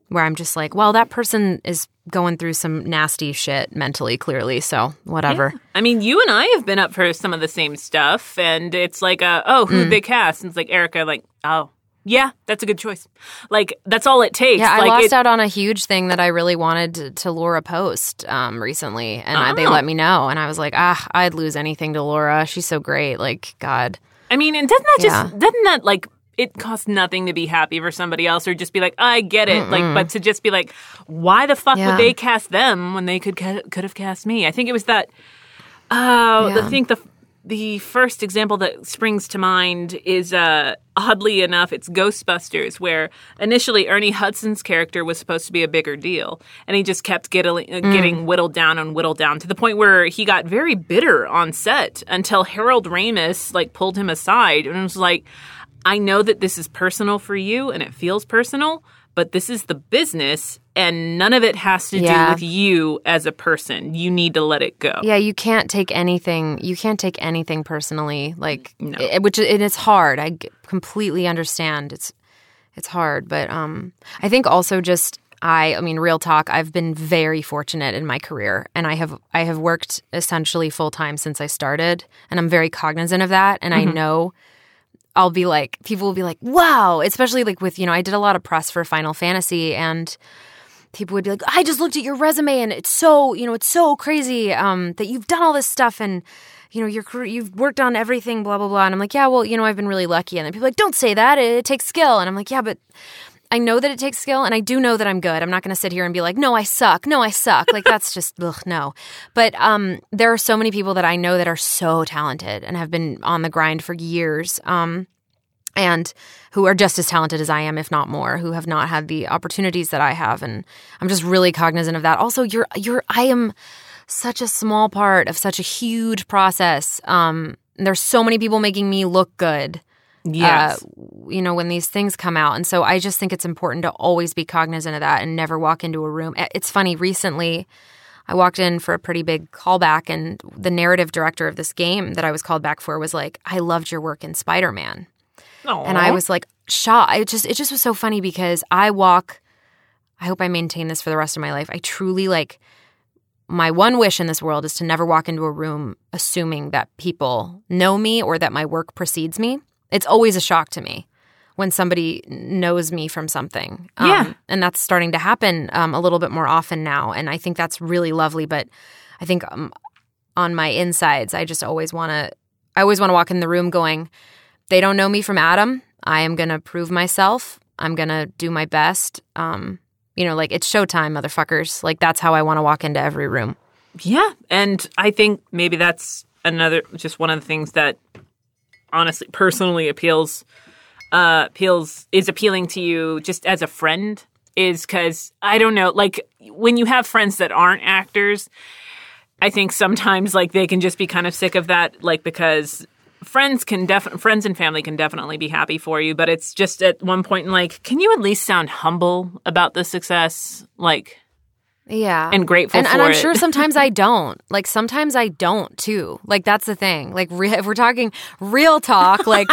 where I'm just like, well, that person is going through some nasty shit mentally clearly, so whatever. Yeah. I mean, you and I have been up for some of the same stuff, and it's like, a, oh, who'd mm. they cast? And it's like Erica, like, oh. Yeah, that's a good choice. Like, that's all it takes. Yeah, I like, lost it, out on a huge thing that I really wanted to, to Laura Post um, recently, and oh. I, they let me know. And I was like, ah, I'd lose anything to Laura. She's so great. Like, God. I mean, and doesn't that yeah. just, doesn't that, like, it costs nothing to be happy for somebody else or just be like, I get it. Mm-mm. Like, but to just be like, why the fuck yeah. would they cast them when they could could have cast me? I think it was that, uh, yeah. I think the... The first example that springs to mind is, uh, oddly enough, it's Ghostbusters, where initially Ernie Hudson's character was supposed to be a bigger deal, and he just kept get, uh, getting mm. whittled down and whittled down to the point where he got very bitter on set until Harold Ramis, like, pulled him aside and was like, I know that this is personal for you and it feels personal, but this is the business, and none of it has to yeah. do with you as a person. You need to let it go. Yeah, you can't take anything. You can't take anything personally. Like, no. it, which and it's hard. I completely understand. It's it's hard, but um, I think also just I. I mean, real talk. I've been very fortunate in my career, and I have I have worked essentially full time since I started, and I'm very cognizant of that, and mm-hmm. I know. I'll be like, people will be like, wow, especially like with, you know, I did a lot of press for Final Fantasy, and people would be like, I just looked at your resume and it's so, you know, it's so crazy um, that you've done all this stuff, and, you know, you're, you've worked on everything, blah, blah, blah. And I'm like, yeah, well, you know, I've been really lucky. And then people are like, don't say that. It, it takes skill. And I'm like, yeah, but I know that it takes skill, and I do know that I'm good. I'm not going to sit here and be like, no, I suck. No, I suck. Like, that's just, ugh, no. But um, there are so many people that I know that are so talented and have been on the grind for years um, and who are just as talented as I am, if not more, who have not had the opportunities that I have. And I'm just really cognizant of that. Also, you're, you're, I am such a small part of such a huge process. Um, there's so many people making me look good. Yes. Uh, you know, when these things come out. And so I just think it's important to always be cognizant of that and never walk into a room. It's funny, recently I walked in for a pretty big callback, and the narrative director of this game that I was called back for was like, I loved your work in Spider-Man. Aww. And I was like, shocked. It just, it just was so funny, because I walk, I hope I maintain this for the rest of my life. I truly like, my one wish in this world is to never walk into a room assuming that people know me or that my work precedes me. It's always a shock to me when somebody knows me from something. Um, yeah. And that's starting to happen um, a little bit more often now. And I think that's really lovely. But I think um, on my insides, I just always want to – I always want to walk in the room going, they don't know me from Adam. I am going to prove myself. I'm going to do my best. Um, you know, like, it's showtime, motherfuckers. Like, that's how I want to walk into every room. Yeah. And I think maybe that's another – just one of the things that – honestly, personally appeals, uh, appeals is appealing to you just as a friend, is because, I don't know, like, when you have friends that aren't actors, I think sometimes, like, they can just be kind of sick of that, like, because friends can def- friends and family can definitely be happy for you, but it's just at one point in, like, can you at least sound humble about the success? Like... Yeah. And grateful and, for and I'm it. Sure sometimes I don't. Like, sometimes I don't, too. Like, that's the thing. Like, re- if we're talking real talk, like,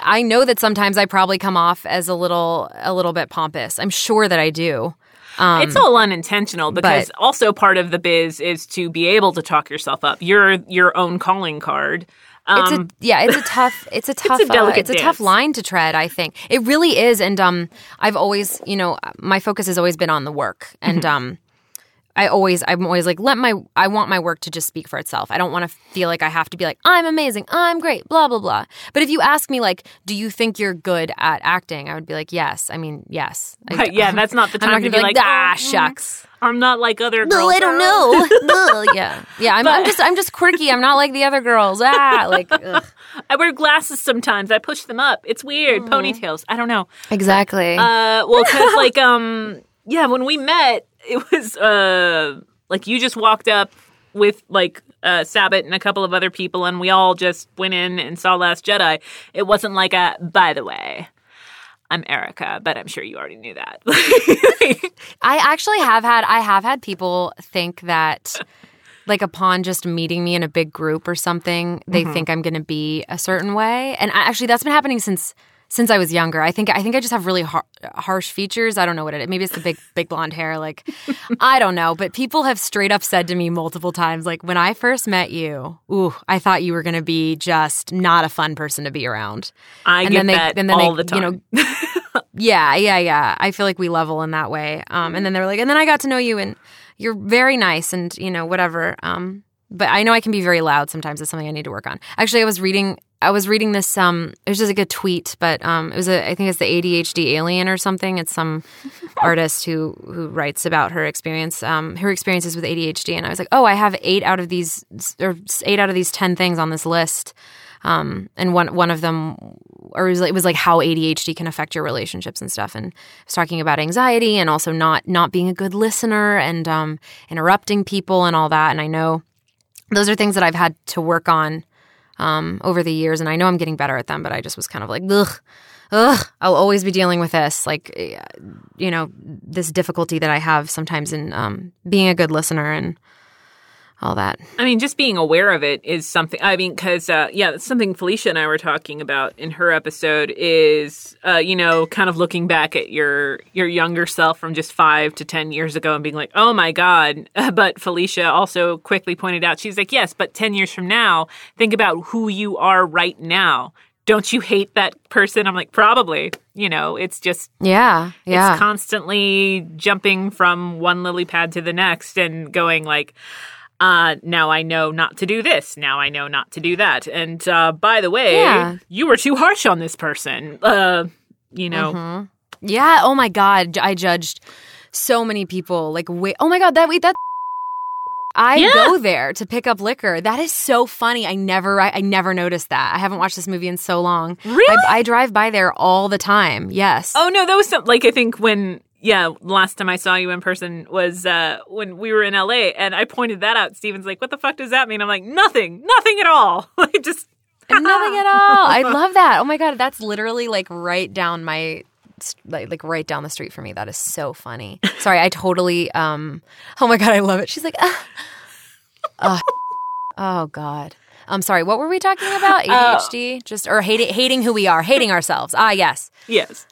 I know that sometimes I probably come off as a little a little bit pompous. I'm sure that I do. Um, it's all unintentional, because but, also part of the biz is to be able to talk yourself up. You're your own calling card. Um, it's a, yeah, it's a tough, it's a tough, it's a, delicate uh, it's a tough line to tread, I think. It really is. And um, I've always, you know, my focus has always been on the work. And, mm-hmm. um. I always, I'm always like, let my, I want my work to just speak for itself. I don't want to feel like I have to be like, I'm amazing, I'm great, blah, blah, blah. But if you ask me, like, do you think you're good at acting? I would be like, yes. I mean, yes. Right, I, yeah, that's not the time not to be, be like, like, ah, shucks. I'm not like other girls. No, I don't know. yeah. Yeah, I'm, but, I'm just, I'm just quirky. I'm not like the other girls. Ah, like, ugh. I wear glasses sometimes. I push them up. It's weird. Aww. Ponytails. I don't know. Exactly. Uh, well, because like, um... Yeah, when we met, it was uh, like you just walked up with like uh, Sabat and a couple of other people, and we all just went in and saw Last Jedi. It wasn't like a, by the way, I'm Erica, but I'm sure you already knew that. I actually have had I have had people think that, like, upon just meeting me in a big group or something, they mm-hmm. think I'm going to be a certain way. And I, actually, that's been happening since since I was younger. I think I think I just have really har- harsh features. I don't know what it is. Maybe it's the big big blonde hair. Like, I don't know. But people have straight up said to me multiple times, like, when I first met you, ooh, I thought you were going to be just not a fun person to be around. I and get then they, that and then all they, the time. You know, yeah, yeah, yeah. I feel like we level in that way. Um, and then they were like, and then I got to know you and you're very nice and, you know, whatever. Um, but I know I can be very loud sometimes. It's something I need to work on. Actually, I was reading I was reading this um it was just like a tweet, but um it was a, I think it's the A D H D alien or something. It's some artist who who writes about her experience, um her experiences with A D H D, and I was like, "Oh, I have eight out of these or eight out of these ten things on this list." Um, and one one of them, or it was, like, it was like how A D H D can affect your relationships and stuff. And I was talking about anxiety and also not not being a good listener and um, interrupting people and all that. And I know those are things that I've had to work on um, over the years. And I know I'm getting better at them, but I just was kind of like, ugh, ugh, I'll always be dealing with this. Like, you know, this difficulty that I have sometimes in um, being a good listener and all that. I mean, just being aware of it is something. I mean, because, uh, yeah, that's something Felicia and I were talking about in her episode is, uh, you know, kind of looking back at your your younger self from just five to ten years ago and being like, oh, my God. But Felicia also quickly pointed out, she's like, yes, but ten years from now, think about who you are right now. Don't you hate that person? I'm like, probably. You know, it's just yeah, yeah. It's constantly jumping from one lily pad to the next and going like, Uh, now I know not to do this. Now I know not to do that. And uh, by the way, yeah. you were too harsh on this person. Uh, you know. Mm-hmm. Yeah. Oh, my God. I judged so many people. Like, wait. Oh, my God. That wait. That I yeah. go there to pick up liquor. That is so funny. I never I, I never noticed that. I haven't watched this movie in so long. Really? I, I drive by there all the time. Yes. Oh, no. That was some, like, I think when... Yeah, last time I saw you in person was uh, when we were in L A, and I pointed that out. Steven's like, what the fuck does that mean? I'm like, nothing, nothing at all. Like, just nothing at all. I love that. Oh, my God. That's literally like right down my like, – like right down the street for me. That is so funny. Sorry, I totally um, – oh, my God, I love it. She's like, ah. oh, oh, God. I'm sorry. What were we talking about? A D H D? Uh, just – or hating, hating who we are. Hating ourselves. Ah, yes. Yes.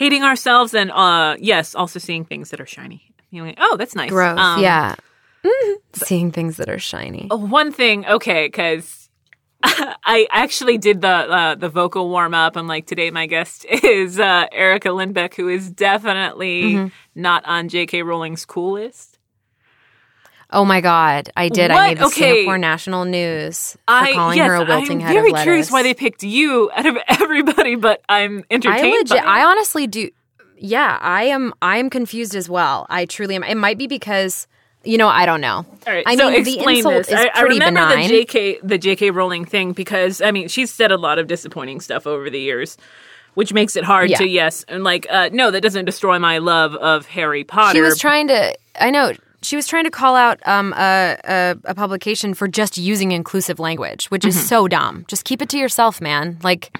Hating ourselves and, uh, yes, also seeing things that are shiny. You know, like, oh, that's nice. Gross, um, yeah. Mm-hmm. Seeing things that are shiny. One thing, okay, because I actually did the uh, the vocal warm-up. I'm like, today my guest is uh, Erica Lindbeck, who is definitely mm-hmm. not on J K Rowling's cool list. Oh, my God. I did. What? I made the okay. Singapore National News for I, calling yes, her a wilting I'm head of lettuce. I'm very curious why they picked you out of everybody, but I'm entertained I legit, by it. I honestly do. Yeah, I am I am confused as well. I truly am. It might be because, you know, I don't know. All right, I so mean, explain the insult this. Is I, pretty benign. I remember benign. the J K the J K Rowling thing because, I mean, she's said a lot of disappointing stuff over the years. Which makes it hard yeah. to, yes, and like, uh, no, that doesn't destroy my love of Harry Potter. She was trying to, I know... She was trying to call out um, a, a, a publication for just using inclusive language, which mm-hmm. is so dumb. Just keep it to yourself, man. Like,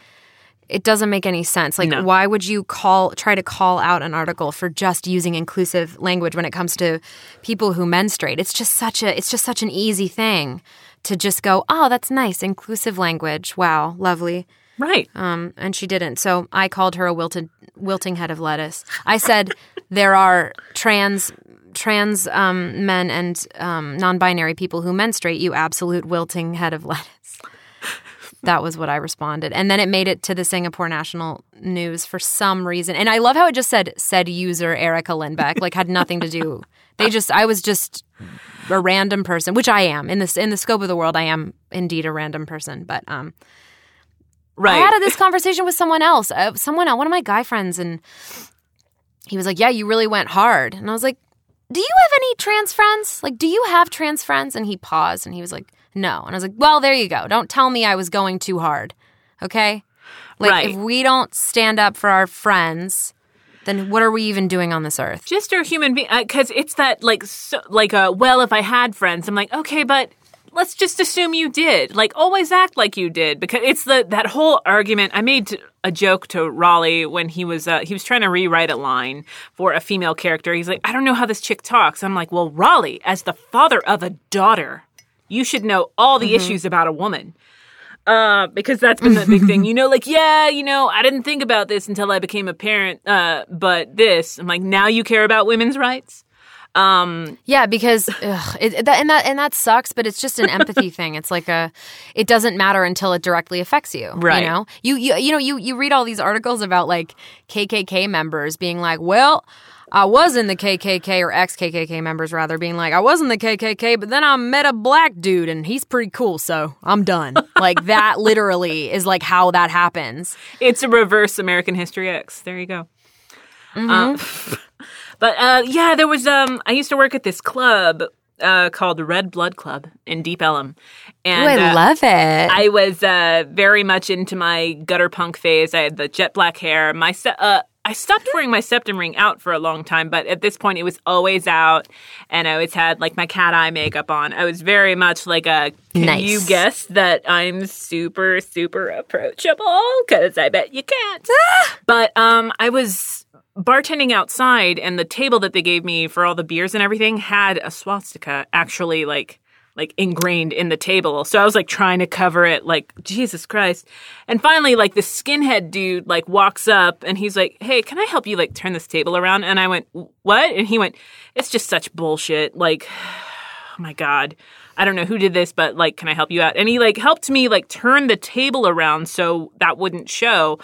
it doesn't make any sense. Like, no. Why would you call try to call out an article for just using inclusive language when it comes to people who menstruate? It's just such a it's just such an easy thing to just go, oh, that's nice, inclusive language. Wow, lovely. Right. Um, and she didn't. So I called her a wilted wilting head of lettuce. I said there are trans. Trans um, men and um, non-binary people who menstruate, you absolute wilting head of lettuce. That was what I responded. And then it made it to the Singapore National News for some reason. And I love how it just said, said user Erica Lindbeck, like had nothing to do. They just, I was just a random person, which I am. In this, in the scope of the world, I am indeed a random person. But um, right. I had this conversation with someone else, uh, someone else, one of my guy friends, and he was like, yeah, you really went hard. And I was like, do you have any trans friends? Like, do you have trans friends? And he paused and he was like, no. And I was like, well, there you go. Don't tell me I was going too hard. Okay? Like, right. If we don't stand up for our friends, then what are we even doing on this earth? Just a human being, because uh, it's that like so, like a uh, well, if I had friends, I'm like, okay, but let's just assume you did. Like, always act like you did, because it's the that whole argument. I made a joke to Raleigh when he was uh, he was trying to rewrite a line for a female character. He's like, I don't know how this chick talks. I'm like, well, Raleigh, as the father of a daughter, you should know all the mm-hmm. issues about a woman. Uh, because that's been the big thing. You know, like, yeah, you know, I didn't think about this until I became a parent, uh, but this. I'm like, now you care about women's rights? Um, yeah, because, ugh, it, that, and that and that sucks, but it's just an empathy thing. It's like a, it doesn't matter until it directly affects you, right? You know, you, you, you know, you, you read all these articles about, like, K K K members being like, well, I was in the K K K, or ex-K K K members, rather, being like, I was in the K K K, but then I met a black dude, and he's pretty cool, so I'm done. Like, that literally is, like, how that happens. It's a reverse American History X. There you go. Mm-hmm. Uh, but, uh, yeah, there was, um, I used to work at this club uh, called Red Blood Club in Deep Ellum. And, Ooh, I uh, love it. I was uh, very much into my gutter punk phase. I had the jet black hair. My uh I stopped wearing my septum ring out for a long time, but at this point it was always out, and I always had, like, my cat eye makeup on. I was very much like a, can nice. You guess that I'm super, super approachable? Because I bet you can't. But um, I was bartending outside, and the table that they gave me for all the beers and everything had a swastika actually, like, like ingrained in the table. So I was like trying to cover it, like, Jesus Christ. And finally, like, the skinhead dude, like, walks up and he's like, hey, can I help you, like, turn this table around? And I went, what? And he went, it's just such bullshit. Like, oh my God, I don't know who did this, but, like, can I help you out? And he, like, helped me, like, turn the table around so that wouldn't show.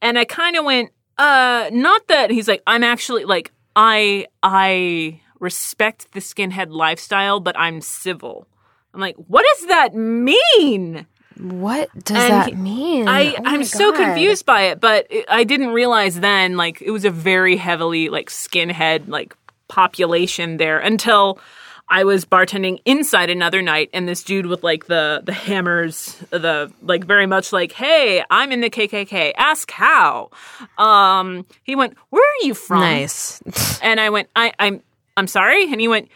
And I kind of went, uh, not that. And he's like, I'm actually, like, I, I respect the skinhead lifestyle, but I'm civil. I'm like, what does that mean? What does and that mean? I, oh I'm so God. confused by it, but it, I didn't realize then, like, it was a very heavily, like, skinhead, like, population there until I was bartending inside another night, and this dude with, like, the, the hammers, the, like, very much like, hey, I'm in the K K K. Ask how. Um, he went, where are you from? Nice. And I went, I, I'm, I'm sorry? And he went,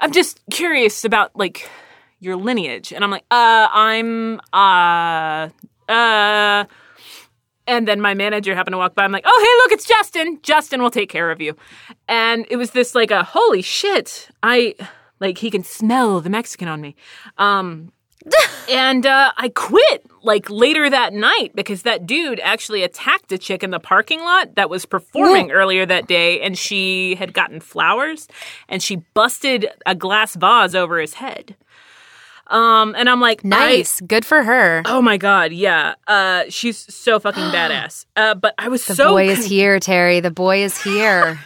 I'm just curious about, like, your lineage. And I'm like, uh, I'm, uh, uh, and then my manager happened to walk by. I'm like, oh, hey, look, it's Justin. Justin will take care of you. And it was this, like, a, holy shit, I, like, he can smell the Mexican on me. Um, and, uh, I quit, like, later that night because that dude actually attacked a chick in the parking lot that was performing Whoa. earlier that day, and she had gotten flowers, and she busted a glass vase over his head. Um, and I'm like, nice. I, Good for her. Oh, my God. Yeah. Uh, she's so fucking badass. Uh, but I was the so. The boy con- is here, Terry. The boy is here.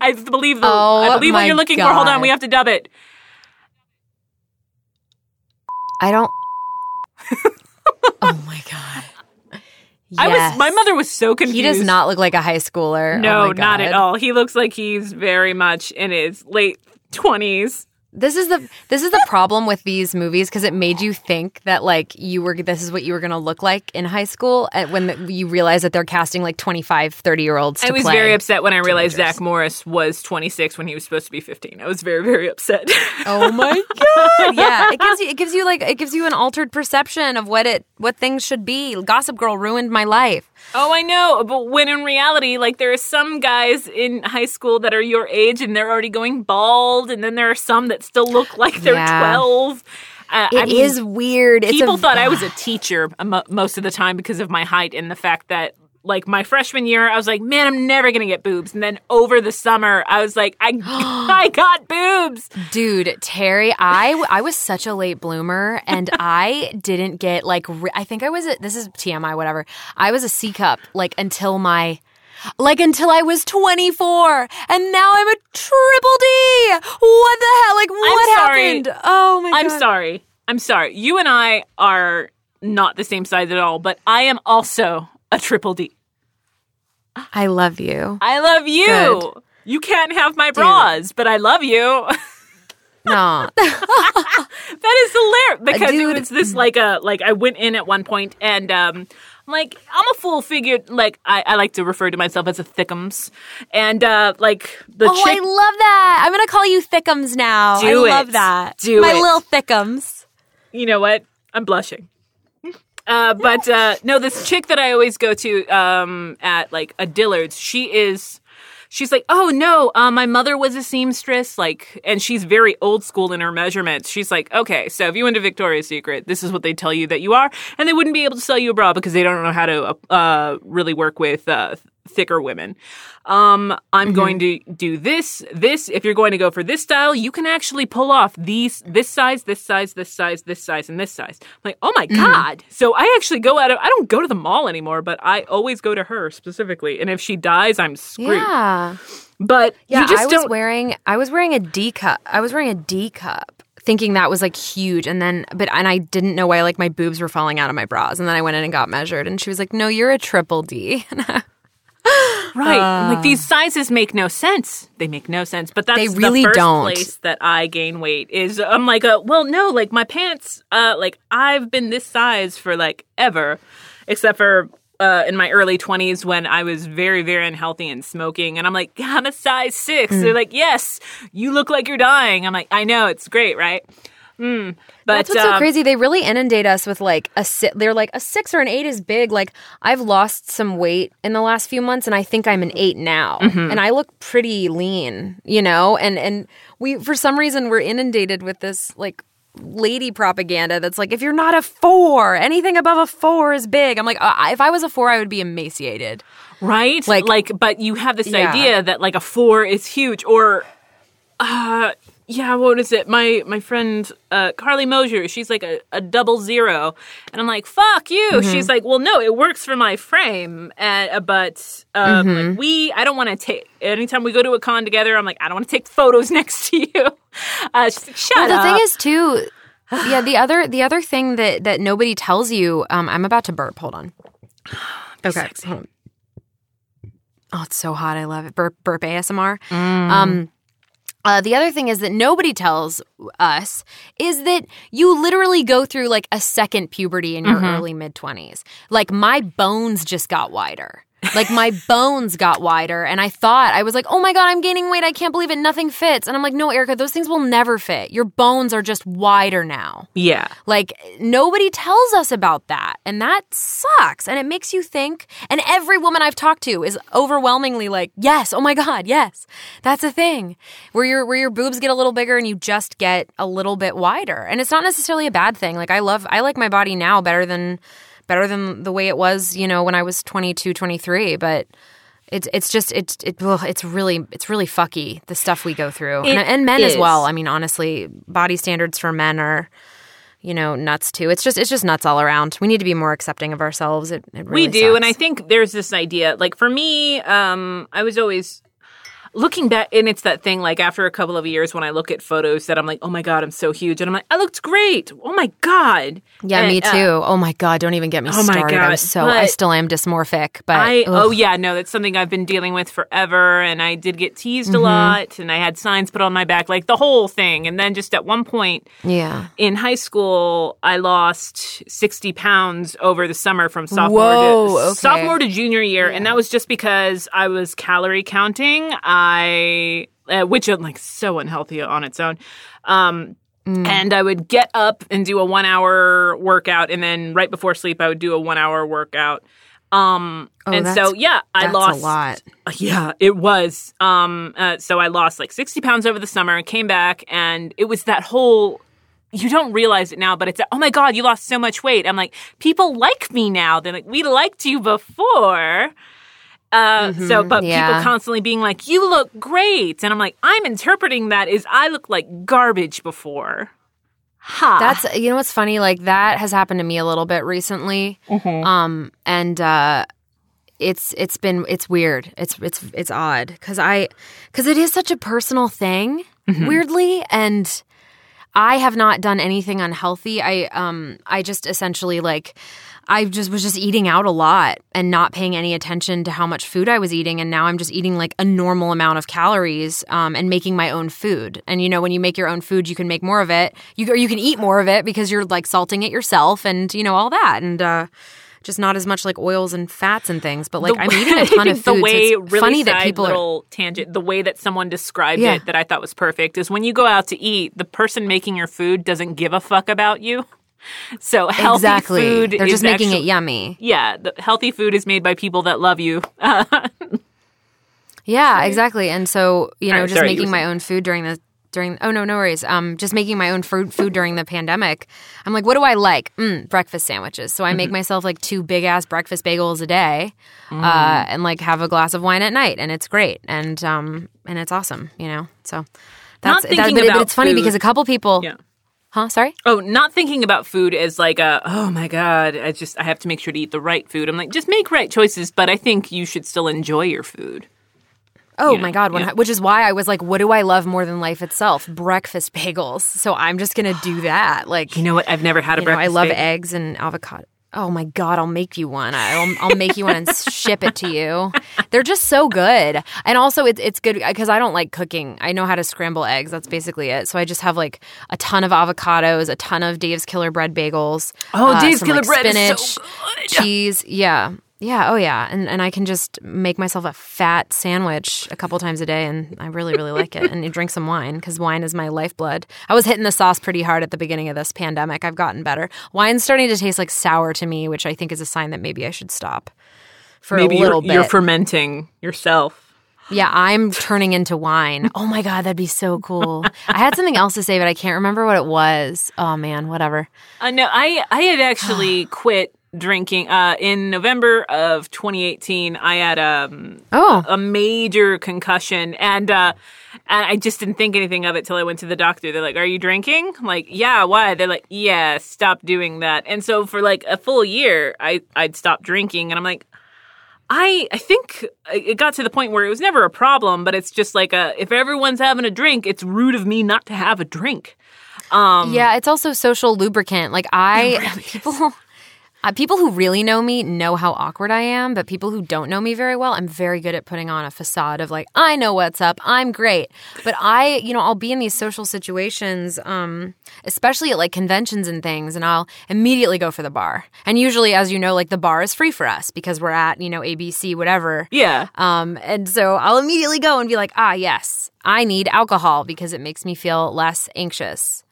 I believe the, oh, I believe what you're looking God. for. Hold on. We have to dub it. I don't. Oh, my God. Yes. I was. My mother was so confused. He does not look like a high schooler. No, oh my God. Not at all. He looks like he's very much in his late twenties. This is the this is the problem with these movies, because it made you think that, like, you were this is what you were going to look like in high school, at, when the, you realize that they're casting, like, twenty-five, thirty-year-olds to play. I was play very upset when I realized teenagers. Zach Morris was twenty-six when he was supposed to be fifteen. I was very, very upset. Oh, my God. Yeah. It gives you, it gives you, like, it gives you an altered perception of what it what things should be. Gossip Girl ruined my life. Oh, I know. But when in reality, like, there are some guys in high school that are your age and they're already going bald, and then there are some that still look like they're yeah. twelve. Uh, it I mean, is weird. It's people a, thought uh, I was a teacher most of the time because of my height and the fact that, like, my freshman year, I was like, man, I'm never going to get boobs. And then over the summer, I was like, I I got boobs. Dude, Terry, I, I was such a late bloomer, and I didn't get, like, re- I think I was, a, this is T M I, whatever. I was a C cup, like, until my, like, until I was twenty-four, and now I'm a triple D. What the hell? Like, what happened? Oh, my God. I'm sorry. I'm sorry. You and I are not the same size at all, but I am also a triple D. I love you. I love you. Good. You can't have my bras, dude, but I love you. No. That is hilarious, because dude, it was this, like, a, like, I went in at one point, and um, Like, I'm a full-figured, like, I, I like to refer to myself as a thickums. And, uh, like, the oh, chick... Oh, I love that. I'm going to call you thickums now. Do I it. love that. Do My it. My little thickums. You know what? I'm blushing. Uh, but, uh, no, this chick that I always go to um, at, like, a Dillard's, she is... She's like, oh, no, uh, my mother was a seamstress, like, and she's very old school in her measurements. She's like, okay, so if you went to Victoria's Secret, this is what they tell you that you are, and they wouldn't be able to sell you a bra because they don't know how to uh, really work with uh, thicker women. Um, I'm mm-hmm. going to do this, this. If you're going to go for this style, you can actually pull off these, this size, this size, this size, this size, and this size. I'm like, oh, my mm-hmm. God. So I actually go out of, I don't go to the mall anymore, but I always go to her specifically. And if she dies, I'm screwed. Yeah. But yeah, you just I was don't. Wearing, I was wearing a D cup. I was wearing a D cup. Thinking that was, like, huge, and then, but, and I didn't know why, like, my boobs were falling out of my bras, and then I went in and got measured, and she was like, no, you're a triple D. Right. Uh, like, these sizes make no sense. They make no sense. But that's they really the first don't. place that I gain weight is I'm like, a, well, no, like, my pants, uh, like, I've been this size for, like, ever, except for uh, in my early twenties when I was very, very unhealthy and smoking. And I'm like, I'm a size six. Mm. They're like, yes, you look like you're dying. I'm like, I know. It's great, right? Mm, but, that's what's um, so crazy. They really inundate us with like a si- they're like a six or an eight is big. Like I've lost some weight in the last few months, and I think I'm an eight now, mm-hmm. and I look pretty lean, you know. And and we for some reason we're inundated with this like lady propaganda that's like if you're not a four, anything above a four is big. I'm like uh, if I was a four, I would be emaciated, right? Like, like but you have this yeah. idea that like a four is huge or. uh Yeah, what is it? My my friend uh, Carly Mosier, she's like a, a double zero. And I'm like, fuck you. Mm-hmm. She's like, well, no, it works for my frame. Uh, but um, mm-hmm. like we, I don't want to take, anytime we go to a con together, I'm like, I don't want to take photos next to you. Uh, she's like, shut well, the up. The thing is, too, yeah, the other the other thing that, that nobody tells you, um, I'm about to burp. Hold on. Okay. Sexy. Hold on. Oh, it's so hot. I love it. Burp, burp A S M R. Mm. Um. Uh, the other thing is that nobody tells us is that you literally go through, like, a second puberty in your mm-hmm. early mid-twenties. Like, my bones just got wider. Like, my bones got wider, and I thought, I was like, oh, my God, I'm gaining weight. I can't believe it. Nothing fits. And I'm like, no, Erica, those things will never fit. Your bones are just wider now. Yeah. Like, nobody tells us about that, and that sucks. And it makes you think, and every woman I've talked to is overwhelmingly like, yes, oh, my God, yes. That's a thing where your where your boobs get a little bigger and you just get a little bit wider. And it's not necessarily a bad thing. Like, I love, I like my body now better than... Better than the way it was, you know, when I was twenty-two, twenty-three. But it's it's just it's it ugh, it's really it's really fucky the stuff we go through, and, and men is. as well. I mean, honestly, body standards for men are, you know, nuts too. It's just it's just nuts all around. We need to be more accepting of ourselves. It, it really we do, sucks. And I think there's this idea. Like for me, um, I was always. Looking back, and it's that thing, like, after a couple of years when I look at photos that I'm like, oh, my God, I'm so huge. And I'm like, I looked great. Oh, my God. Yeah, and, me too. Uh, oh, my God. Don't even get me oh started. My God. I'm so – I still am dysmorphic. But I, Oh, yeah. No, that's something I've been dealing with forever. And I did get teased mm-hmm. a lot. And I had signs put on my back, like, the whole thing. And then just at one point yeah. in high school, I lost sixty pounds over the summer from sophomore, Whoa, to, okay. sophomore to junior year. Yeah. And that was just because I was calorie counting. I I, uh, which are like so unhealthy on its own. Um, mm. And I would get up and do a one hour workout. And then right before sleep, I would do a one hour workout. Um, oh, and so, yeah, I that's lost a lot. Yeah, it was. Um, uh, so I lost like sixty pounds over the summer and came back. And it was that whole, you don't realize it now, but it's, oh my God, you lost so much weight. I'm like, people like me now. They're like, we liked you before. Uh, mm-hmm, so, but yeah. people constantly being like, you look great. And I'm like, I'm interpreting that as I look like garbage before. Ha. That's, you know what's funny? Like, that has happened to me a little bit recently. Mm-hmm. Um, and, uh, it's, it's been, it's weird. It's, it's, it's odd. Cause I, cause it is such a personal thing, mm-hmm. weirdly. And I have not done anything unhealthy. I, um, I just essentially like, I just was just eating out a lot and not paying any attention to how much food I was eating. And now I'm just eating like a normal amount of calories um, and making my own food. And, you know, when you make your own food, you can make more of it. You, or you can eat more of it because you're like salting it yourself and, you know, all that. And uh, Just not as much like oils and fats and things, but like the, I'm eating a ton of food. The way, so it's really funny that people are, tangent, the way that someone described yeah. it that I thought was perfect is when you go out to eat, the person making your food doesn't give a fuck about you. So healthy exactly. food They're is just making actually, it yummy. Yeah, the healthy food is made by people that love you. Yeah, exactly. And so, you know, right, just sorry, making my own food during the during oh no, no worries. Um just making my own food food during the pandemic. I'm like, what do I like? Mm, breakfast sandwiches. So I mm-hmm. make myself like two big ass breakfast bagels a day mm. uh and like have a glass of wine at night, and it's great. And um and it's awesome, you know. So that's Not thinking that, but, about but it's funny food. Because a couple people yeah. Huh? Sorry? Oh, not thinking about food as like a, oh my God, I just, I have to make sure to eat the right food. I'm like, just make right choices, but I think you should still enjoy your food. Oh you know? my God, yeah. Which is why I was like, what do I love more than life itself? Breakfast bagels. So I'm just going to do that. Like, you know what? I've never had a breakfast bagel. I love bagel. eggs and avocado. Oh my God, I'll make you one. I'll I'll make you one and ship it to you. They're just so good. And also it, it's good because I don't like cooking. I know how to scramble eggs. That's basically it. So I just have like a ton of avocados, a ton of Dave's Killer Bread bagels. Oh, uh, Dave's some, Killer like, Bread spinach, is so good. Cheese. Yeah. Yeah. Oh, yeah. And and I can just make myself a fat sandwich a couple times a day, and I really, really like it. And you drink some wine because wine is my lifeblood. I was hitting the sauce pretty hard at the beginning of this pandemic. I've gotten better. Wine's starting to taste like sour to me, which I think is a sign that maybe I should stop for maybe a little you're, bit. You're fermenting yourself. Yeah, I'm turning into wine. Oh, my God, that'd be so cool. I had something else to say, but I can't remember what it was. Oh, man, whatever. Uh, no, I, I had actually quit. Drinking uh, in November of twenty eighteen, I had um, oh. a, a major concussion, and uh, and I just didn't think anything of it till I went to the doctor. They're like, "Are you drinking?" I'm like, "Yeah, why?" They're like, "Yeah, stop doing that." And so for like a full year, I I'd stopped drinking, and I'm like, I I think it got to the point where it was never a problem, but it's just like a if everyone's having a drink, it's rude of me not to have a drink. Um, yeah, it's also social lubricant. Like I really people. Uh, people who really know me know how awkward I am, but people who don't know me very well, I'm very good at putting on a facade of like, I know what's up, I'm great. But I, you know, I'll be in these social situations, um, especially at like conventions and things, and I'll immediately go for the bar. And usually, as you know, like the bar is free for us because we're at, you know, A B C, whatever. Yeah. Um, and so I'll immediately go and be like, ah, yes, I need alcohol because it makes me feel less anxious,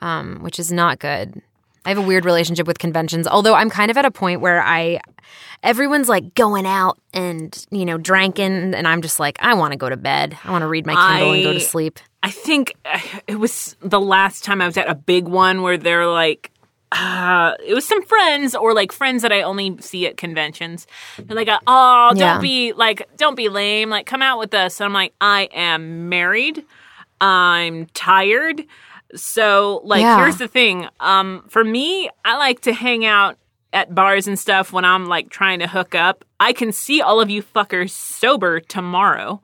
um, which is not good. I have a weird relationship with conventions, although I'm kind of at a point where I – everyone's like going out and, you know, drinking, and I'm just like, I want to go to bed. I want to read my Kindle I, and go to sleep. I think it was the last time I was at a big one where they're like uh, – it was some friends or like friends that I only see at conventions. They're like, oh, don't yeah. be like – don't be lame. Like come out with us. And I'm like, I am married. I'm tired. So, like, yeah. here's the thing. Um, for me, I like to hang out at bars and stuff when I'm, like, trying to hook up. I can see all of you fuckers sober tomorrow.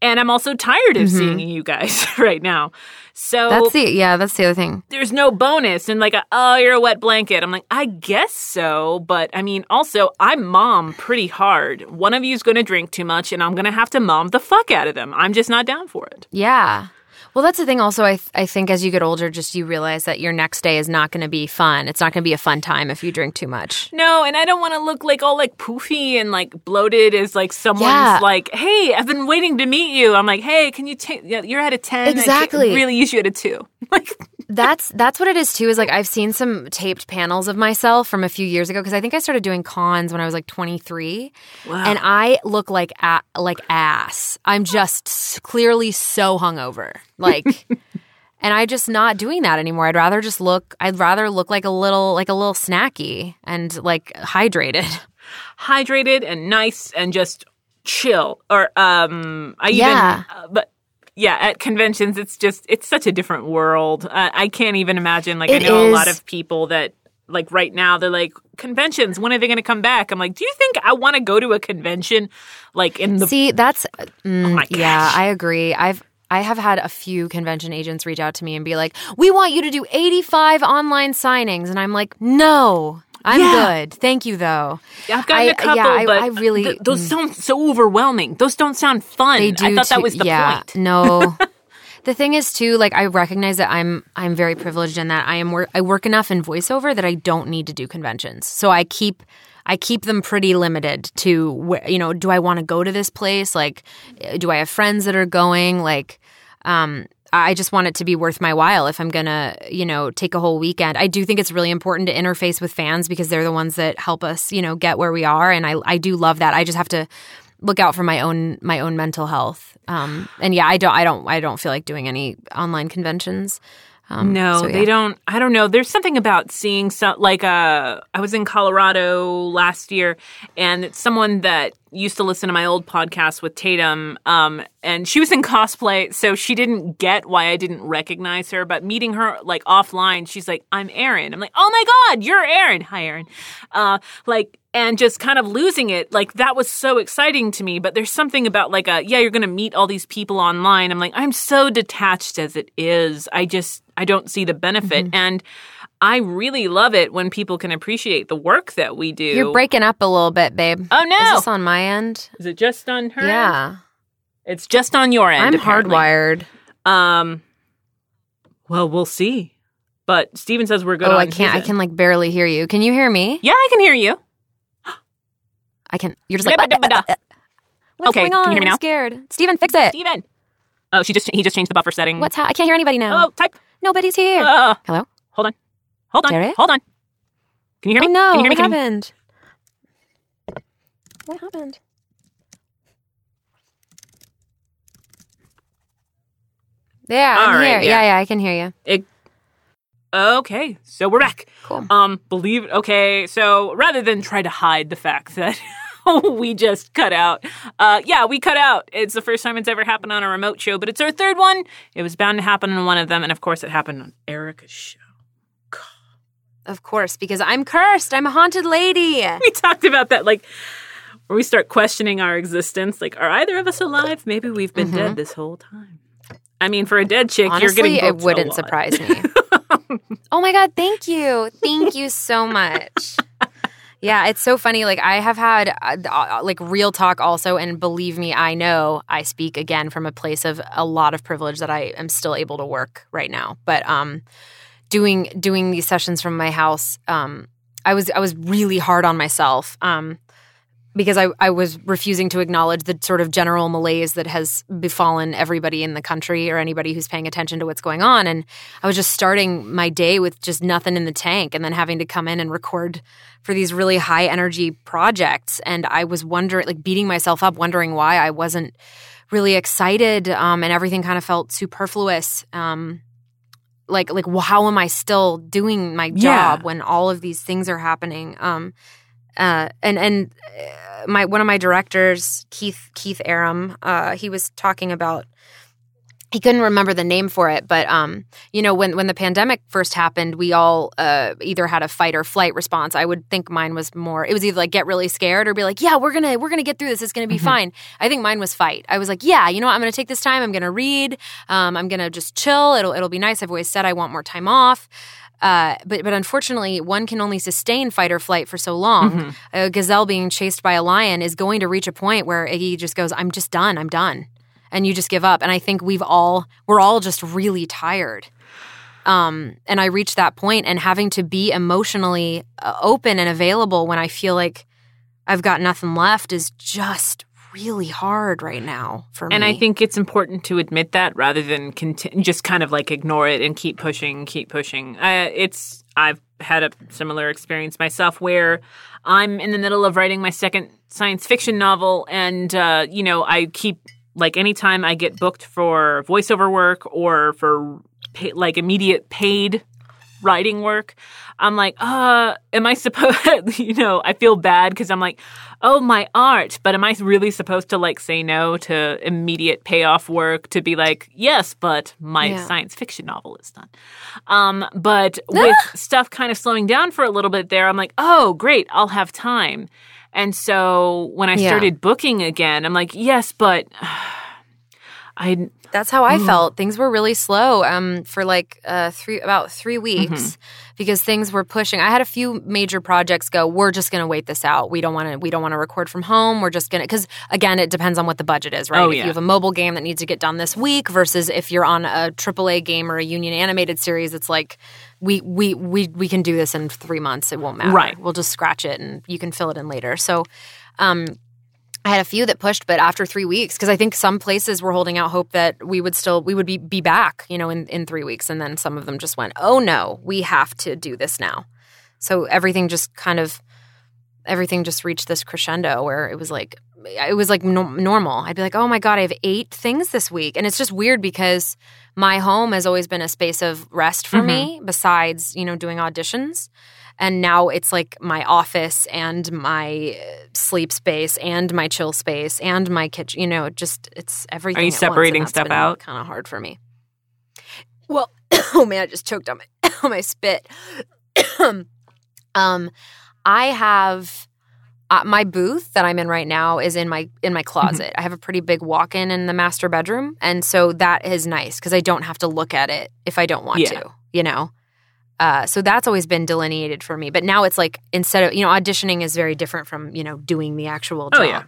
And I'm also tired of mm-hmm. seeing you guys right now. So that's the yeah, that's the other thing. There's no bonus. And, like, a, oh, you're a wet blanket. I'm like, I guess so. But, I mean, also, I mom pretty hard. One of you's going to drink too much, and I'm going to have to mom the fuck out of them. I'm just not down for it. Yeah. Well, that's the thing also. I th- I think as you get older, just you realize that your next day is not going to be fun. It's not going to be a fun time if you drink too much. No, and I don't want to look like all like poofy and like bloated as like someone's yeah. like, hey, I've been waiting to meet you. I'm like, hey, can you take, you're at a ten. Exactly. I can't really use you at a two. Like That's that's what it is too, is like I've seen some taped panels of myself from a few years ago because I think I started doing cons when I was like twenty-three. Wow. And I look like a- like ass. I'm just clearly so hungover. Like, and I'm just not doing that anymore. I'd rather just look. I'd rather look like a little, like a little snacky and like hydrated, hydrated and nice and just chill. Or um, I yeah. even, uh, but yeah, at conventions, it's just it's such a different world. Uh, I can't even imagine. Like, it I know is. a lot of people that like right now they're like conventions. When are they going to come back? I'm like, do you think I want to go to a convention? Like in the see, that's mm, oh my gosh. Yeah, I agree. I've. I have had a few convention agents reach out to me and be like, we want you to do eighty-five online signings. And I'm like, no, I'm yeah. good. Thank you, though. I've gotten I, a couple, yeah, I, but I really, th- those mm. sound so overwhelming. Those don't sound fun. They do I thought too, that was the yeah, point. No. The thing is, too, like I recognize that I'm I'm very privileged in that I am wor- I work enough in voiceover that I don't need to do conventions. So I keep – I keep them pretty limited to, where, you know, do I want to go to this place? Like, do I have friends that are going? Like, um, I just want it to be worth my while if I'm going to, you know, take a whole weekend. I do think it's really important to interface with fans because they're the ones that help us, you know, get where we are. And I, I do love that. I just have to look out for my own my own mental health. Um, and yeah, I don't I don't I don't feel like doing any online conventions. Um, no, so, yeah. they don't. I don't know. There's something about seeing some, like uh, I was in Colorado last year, and it's someone that used to listen to my old podcast with Tatum, um, and she was in cosplay, so she didn't get why I didn't recognize her. But meeting her like offline, she's like, "I'm Erin." I'm like, "Oh my god, you're Erin!" Hi, Erin. Uh, like. And just kind of losing it, like, that was so exciting to me. But there's something about, like, a, yeah, you're going to meet all these people online. I'm like, I'm so detached as it is. I just, I don't see the benefit. Mm-hmm. And I really love it when people can appreciate the work that we do. You're breaking up a little bit, babe. Oh, no. Is this on my end? Is it just on her? Yeah. It's just on your end, I'm apparently. Hardwired. Um. Well, we'll see. But Steven says we're good oh, on I can't. I can, like, barely hear you. Can you hear me? Yeah, I can hear you. I can. You're just like. What's okay, going on? Can you hear me now? I'm scared. Steven, fix it. Steven. Oh, she just he just changed the buffer setting. What's ha- I can't hear anybody now. Oh, type. Nobody's here. Uh, Hello. Hold on. Hold on. Derek? Hold on. Can you hear me? Oh, no. Can you hear me? What happened? You... What happened? Yeah, I'm right, here. Yeah. yeah, yeah, I can hear you. It. Okay, so we're back. Cool. Um, believe okay. So rather than try to hide the fact that we just cut out, uh, yeah, we cut out. It's the first time it's ever happened on a remote show, but it's our third one. It was bound to happen on one of them, and of course, it happened on Erica's show. God. Of course, because I'm cursed. I'm a haunted lady. We talked about that, like where we start questioning our existence. Like, are either of us alive? Maybe we've been mm-hmm. dead this whole time. I mean, for a dead chick, honestly, you're getting booked it wouldn't a lot. Surprise me. Oh my God, thank you. Thank you so much. Yeah, it's so funny. Like, I have had, uh, like, real talk also, and believe me, I know I speak, again, from a place of a lot of privilege that I am still able to work right now. But um, doing doing these sessions from my house, um, I was I was really hard on myself um, because I, I was refusing to acknowledge the sort of general malaise that has befallen everybody in the country or anybody who's paying attention to what's going on. And I was just starting my day with just nothing in the tank and then having to come in and record for these really high-energy projects. And I was wondering, like, beating myself up, wondering why I wasn't really excited um, and everything kind of felt superfluous. Um, like, like, how am I still doing my job yeah. when all of these things are happening? Um Uh, and and my one of my directors, Keith Keith Aram, uh, he was talking about he couldn't remember the name for it, but um, you know, when when the pandemic first happened, we all uh, either had a fight or flight response. I would think mine was more. It was either like get really scared or be like, yeah, we're gonna we're gonna get through this. It's gonna be mm-hmm. fine. I think mine was fight. I was like, yeah, you know what? I'm gonna take this time. I'm gonna read. Um, I'm gonna just chill. It'll it'll be nice. I've always said I want more time off. Uh, but but unfortunately, one can only sustain fight or flight for so long. Mm-hmm. A gazelle being chased by a lion is going to reach a point where he just goes, I'm just done, I'm done. And you just give up. And I think we've all, we're all just really tired. Um, and I reached that point, and having to be emotionally open and available when I feel like I've got nothing left is just really hard right now for me. And I think it's important to admit that rather than conti- just kind of like ignore it and keep pushing, keep pushing. Uh, it's I've had a similar experience myself where I'm in the middle of writing my second science fiction novel, and, uh, you know, I keep – like anytime I get booked for voiceover work or for pay, like immediate paid writing work, I'm like, uh, am I supposed – you know, I feel bad because I'm like – oh, my art, but am I really supposed to, like, say no to immediate payoff work to be like, yes, but my yeah. science fiction novel is done. Um, but with stuff kind of slowing down for a little bit there, I'm like, oh, great, I'll have time. And so when I yeah. started booking again, I'm like, yes, but... I That's how I mm. felt. Things were really slow um, for like uh, three about three weeks mm-hmm. because things were pushing. I had a few major projects go, we're just going to wait this out. We don't want to we don't want to record from home. We're just going to – because, again, it depends on what the budget is, right? Oh, yeah. If you have a mobile game that needs to get done this week versus if you're on a triple A game or a union animated series, it's like – We we we we can do this in three months. It won't matter. Right. We'll just scratch it, and you can fill it in later. So, um, I had a few that pushed, but after three weeks, because I think some places were holding out hope that we would still we would be be back, you know, in in three weeks, and then some of them just went, oh no, we have to do this now. So everything just kind of everything just reached this crescendo where it was like it was like no, normal. I'd be like, oh my God, I have eight things this week, and it's just weird because my home has always been a space of rest for mm-hmm. me besides, you know, doing auditions. And now it's like my office and my sleep space and my chill space and my kitchen. You know, it just it's everything. Are you separating stuff out? Kind of hard for me. Well, oh man, I just choked on my, on my spit. um, I have uh, my booth that I'm in right now is in my in my closet. Mm-hmm. I have a pretty big walk-in in the master bedroom, and so that is nice because I don't have to look at it if I don't want yeah. to, you know. Uh, so that's always been delineated for me. But now it's like instead of, you know, auditioning is very different from, you know, doing the actual job. Oh, yeah.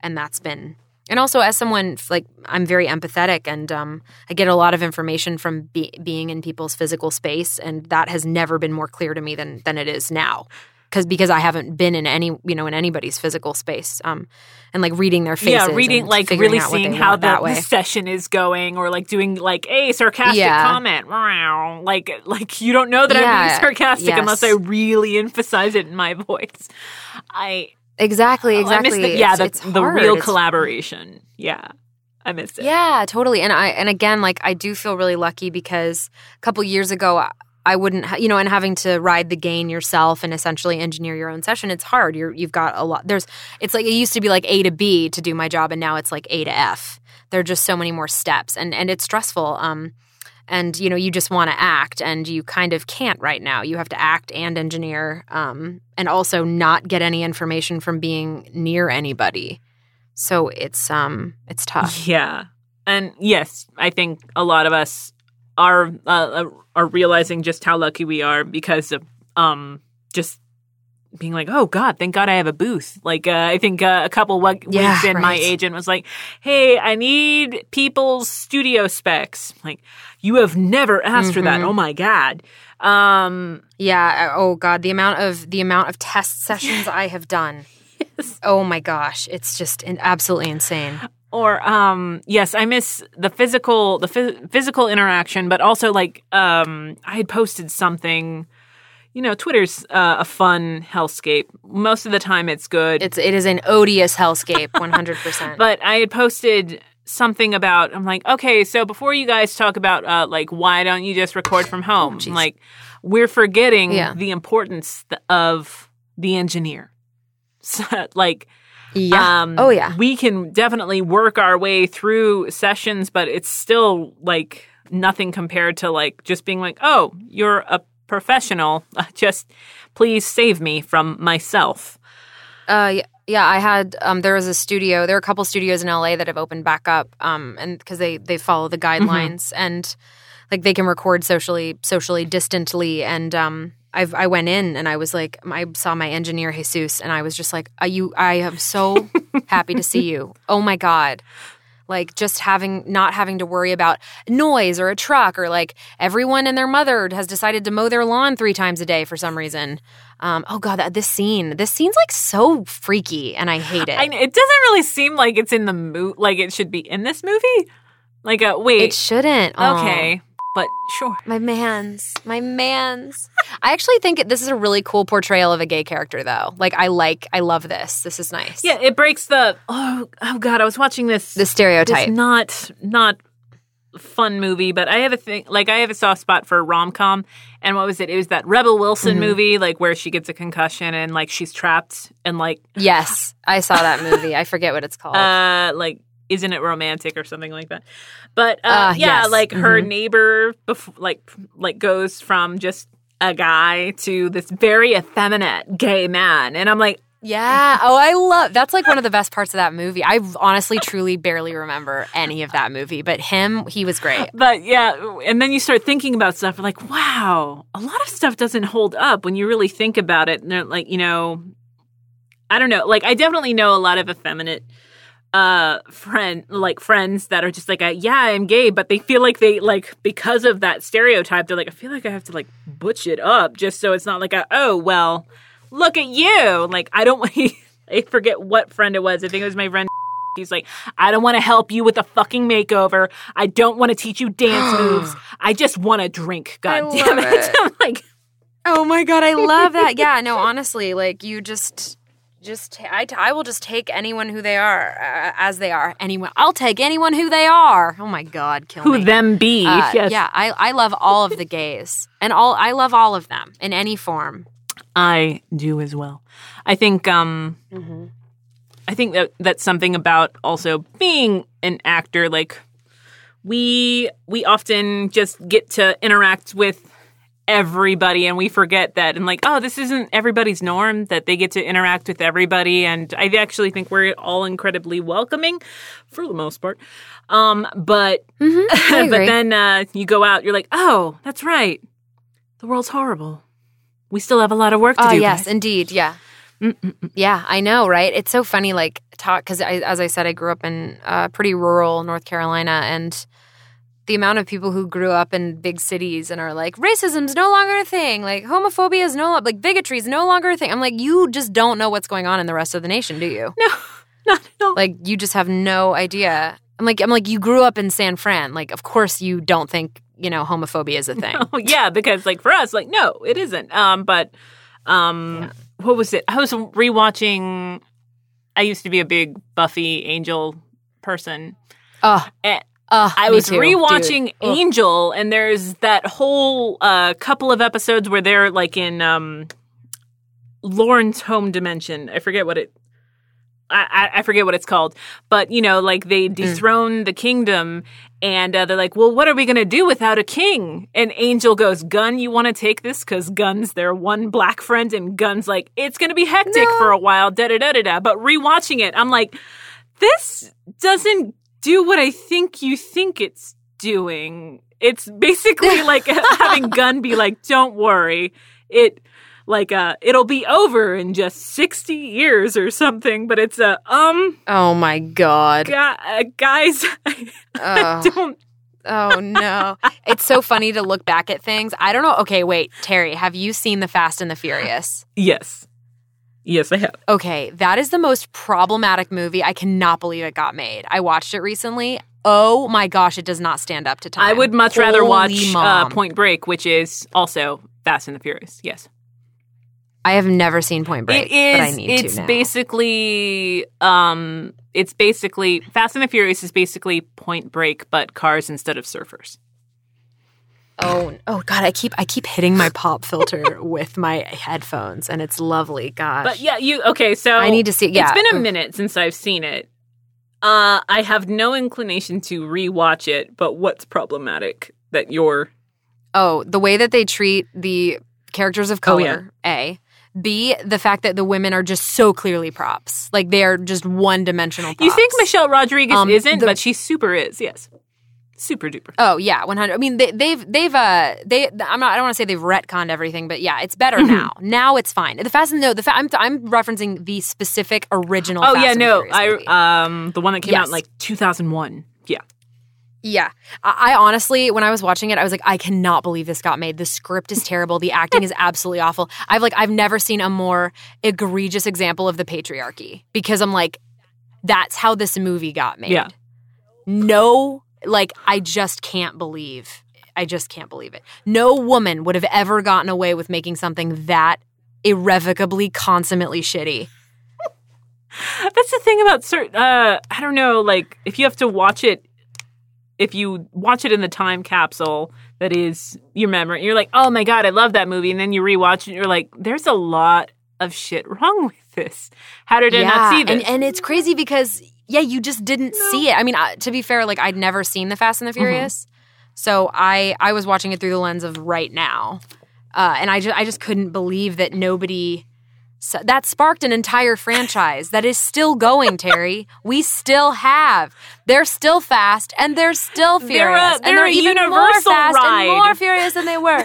And that's been – and also as someone, like, I'm very empathetic and um, I get a lot of information from be- being in people's physical space, and that has never been more clear to me than than it is now. Because because I haven't been in any you know in anybody's physical space, um, and like reading their faces, yeah, reading like really seeing how the, the session is going, or like doing like a sarcastic yeah. comment, wow, like like you don't know that yeah. I'm being sarcastic yes. unless I really emphasize it in my voice. I exactly exactly oh, I miss the, yeah that's the real it's, collaboration yeah. I miss it yeah totally and I and again like I do feel really lucky because a couple years ago. I, I wouldn't, ha- you know, and having to ride the gain yourself and essentially engineer your own session, it's hard. You're, you've got a lot. There's, it's like, it used to be like A to B to do my job, and now it's like A to F. There are just so many more steps, and, and it's stressful. Um, and, you know, you just want to act, and you kind of can't right now. You have to act and engineer, um, and also not get any information from being near anybody. So it's, um, it's tough. Yeah. And yes, I think a lot of us are uh, are realizing just how lucky we are because of um just being like, oh God, thank God I have a booth. Like uh, I think uh, a couple w- yeah, weeks in, right. my agent was like, hey, I need people's studio specs. Like, you have never asked mm-hmm. for that. Oh my God. Um, yeah. Oh God, the amount of the amount of test sessions I have done. Yes. Oh my gosh, it's just in- absolutely insane. Or um, yes, I miss the physical the phys- physical interaction, but also like um, I had posted something. You know, Twitter's uh, a fun hellscape. Most of the time, it's good. It's it is an odious hellscape, one hundred percent. But I had posted something about. I'm like, okay, so before you guys talk about uh, like why don't you just record from home? Oh, like we're forgetting yeah. the importance of the engineer. So, like. Yeah. Um, oh, yeah. We can definitely work our way through sessions, but it's still, like, nothing compared to, like, just being like, oh, you're a professional. Just please save me from myself. Uh, yeah, yeah, I had um, – there was a studio – there are a couple studios in L A that have opened back up um, and because they, they follow the guidelines. Mm-hmm. And, like, they can record socially socially distantly and – um. I've, I went in and I was like, I saw my engineer, Jesus, and I was just like, Are you, I am so happy to see you. Oh my God. Like just having, not having to worry about noise or a truck or like everyone and their mother has decided to mow their lawn three times a day for some reason. Um, oh God, that, this scene, this scene's like so freaky and I hate it. I, it doesn't really seem like it's in the mo- like it should be in this movie. Like, uh, wait. It shouldn't. Okay. Oh. But sure. My mans. My mans. I actually think it, this is a really cool portrayal of a gay character, though. Like, I like, I love this. This is nice. Yeah, it breaks the, oh, oh God, I was watching this. The stereotype. This not, not fun movie, but I have a thing, like, I have a soft spot for rom-com. And what was it? It was that Rebel Wilson mm-hmm. movie, like, where she gets a concussion and, like, she's trapped and, like. Yes, I saw that movie. I forget what it's called. Uh, like. Isn't it romantic or something like that? But uh, uh, yeah, yes. like her mm-hmm. neighbor, bef- like like goes from just a guy to this very effeminate gay man, and I'm like, Yeah. Oh, I love – that's like one of the best parts of that movie. I honestly truly barely remember any of that movie. But him, he was great. But yeah, and then you start thinking about stuff like, wow, a lot of stuff doesn't hold up when you really think about it. And they're like, you know, I don't know. Like I definitely know a lot of effeminate uh, friend, like friends that are just like, yeah, I'm gay. But they feel like they like because of that stereotype, they're like, I feel like I have to like butch it up just so it's not like, a, oh, well – look at you. Like, I don't want to, I forget what friend it was. I think it was my friend. He's like, I don't want to help you with a fucking makeover. I don't want to teach you dance moves. I just want to drink. God I damn it. it. I'm like, oh my God, I love that. Yeah, no, honestly, like you just, just, I, I will just take anyone who they are uh, as they are. Anyone, I'll take anyone who they are. Oh my God, kill who me. Who them be. Uh, yes. Yeah, I, I love all of the gays and all, I love all of them in any form. I do as well. I think um, mm-hmm. I think that that's something about also being an actor. Like we we often just get to interact with everybody, and we forget that. And like, oh, this isn't everybody's norm that they get to interact with everybody. And I actually think we're all incredibly welcoming for the most part. Um, but mm-hmm. but then uh, you go out, you're like, oh, that's right, the world's horrible. We still have a lot of work to uh, do. Oh, yes, guys. Indeed. Yeah. Mm-mm-mm. Yeah, I know, right? It's so funny, like, talk, because as I said, I grew up in uh, pretty rural North Carolina, and the amount of people who grew up in big cities and are like, racism's no longer a thing. Like, homophobia is no longer, like, bigotry's no longer a thing. I'm like, you just don't know what's going on in the rest of the nation, do you? No, not at all. Like, you just have no idea. I'm like, I'm like, you grew up in San Fran. Like, of course you don't think, you know, homophobia is a thing. Oh, yeah, because, like, for us, like, no, it isn't. Um, but um, yeah. What was it? I was rewatching. I used to be a big Buffy Angel person. Oh, and uh, I was too, rewatching dude. Angel, and there's that whole uh, couple of episodes where they're, like, in um, Lauren's home dimension. I forget what it I, I forget what it's called, but, you know, like they dethrone mm. the kingdom and uh, they're like, well, what are we going to do without a king? And Angel goes, Gun, you want to take this? Because Gun's their one black friend and Gun's like, it's going to be hectic no. for a while, da-da-da-da-da. But rewatching it, I'm like, this doesn't do what I think you think it's doing. It's basically like having Gun be like, don't worry, it... Like, uh, it'll be over in just sixty years or something, but it's a, um... Oh, my God. Gu- uh, guys, I, oh. I don't... Oh, no. It's so funny to look back at things. I don't know. Okay, wait, Terry, have you seen The Fast and the Furious? Yes. Yes, I have. Okay, that is the most problematic movie. I cannot believe it got made. I watched it recently. Oh, my gosh, it does not stand up to time. I would much Holy rather watch uh, Point Break, which is also Fast and the Furious, yes. I have never seen Point Break, it is, but I need it's to now. Basically, um, it's basically – Fast and the Furious is basically Point Break, but cars instead of surfers. Oh, oh God, I keep I keep hitting my pop filter with my headphones, and it's lovely. Gosh. But yeah, you – okay, so – I need to see – yeah. It's been a minute since I've seen it. Uh, I have no inclination to rewatch it, but what's problematic that you're – Oh, the way that they treat the characters of color, oh, yeah. A – B, the fact that the women are just so clearly props. Like, they are just one-dimensional props. You think Michelle Rodriguez um, isn't, the, but she super is, yes. Super duper. Oh, yeah, one hundred. I mean, they, they've, they've, uh, they, I'm not, I don't want to say they've retconned everything, but yeah, it's better mm-hmm. now. Now it's fine. The Fast and, no, the, fa- I'm, I'm referencing the specific original oh, Fast yeah, and no, Furious movie. I, um, the one that came yes. out in, like, two thousand one. Yeah. Yeah. I, I honestly, when I was watching it, I was like, I cannot believe this got made. The script is terrible. The acting is absolutely awful. I've like, I've never seen a more egregious example of the patriarchy because I'm like, that's how this movie got made. Yeah. No, like, I just can't believe, I just can't believe it. No woman would have ever gotten away with making something that irrevocably, consummately shitty. That's the thing about certain, uh, I don't know, like, if you have to watch it, if you watch it in the time capsule that is your memory, you're like, oh, my God, I love that movie. And then you rewatch it and you're like, there's a lot of shit wrong with this. How did I yeah, not see this? And, and it's crazy because, yeah, you just didn't no. see it. I mean, I, to be fair, like I'd never seen The Fast and the Furious. Mm-hmm. So I, I was watching it through the lens of right now. Uh, and I just, I just couldn't believe that nobody – So that sparked an entire franchise that is still going, Terry. We still have. They're still fast, and they're still furious. They're a, they're and they're a even more fast ride. And more furious than they were.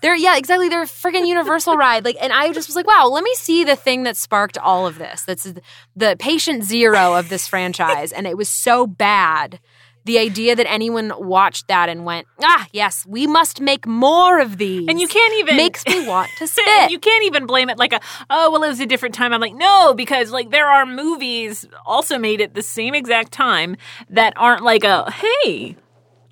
They're yeah, exactly. They're a freaking universal ride. Like, and I just was like, wow, let me see the thing that sparked all of this. That's the patient zero of this franchise, and it was so bad. The idea that anyone watched that and went, ah, yes, we must make more of these. And you can't even. Makes me want to spit. You can't even blame it like, a, oh, well, it was a different time. I'm like, no, because like there are movies also made at the same exact time that aren't like a, hey,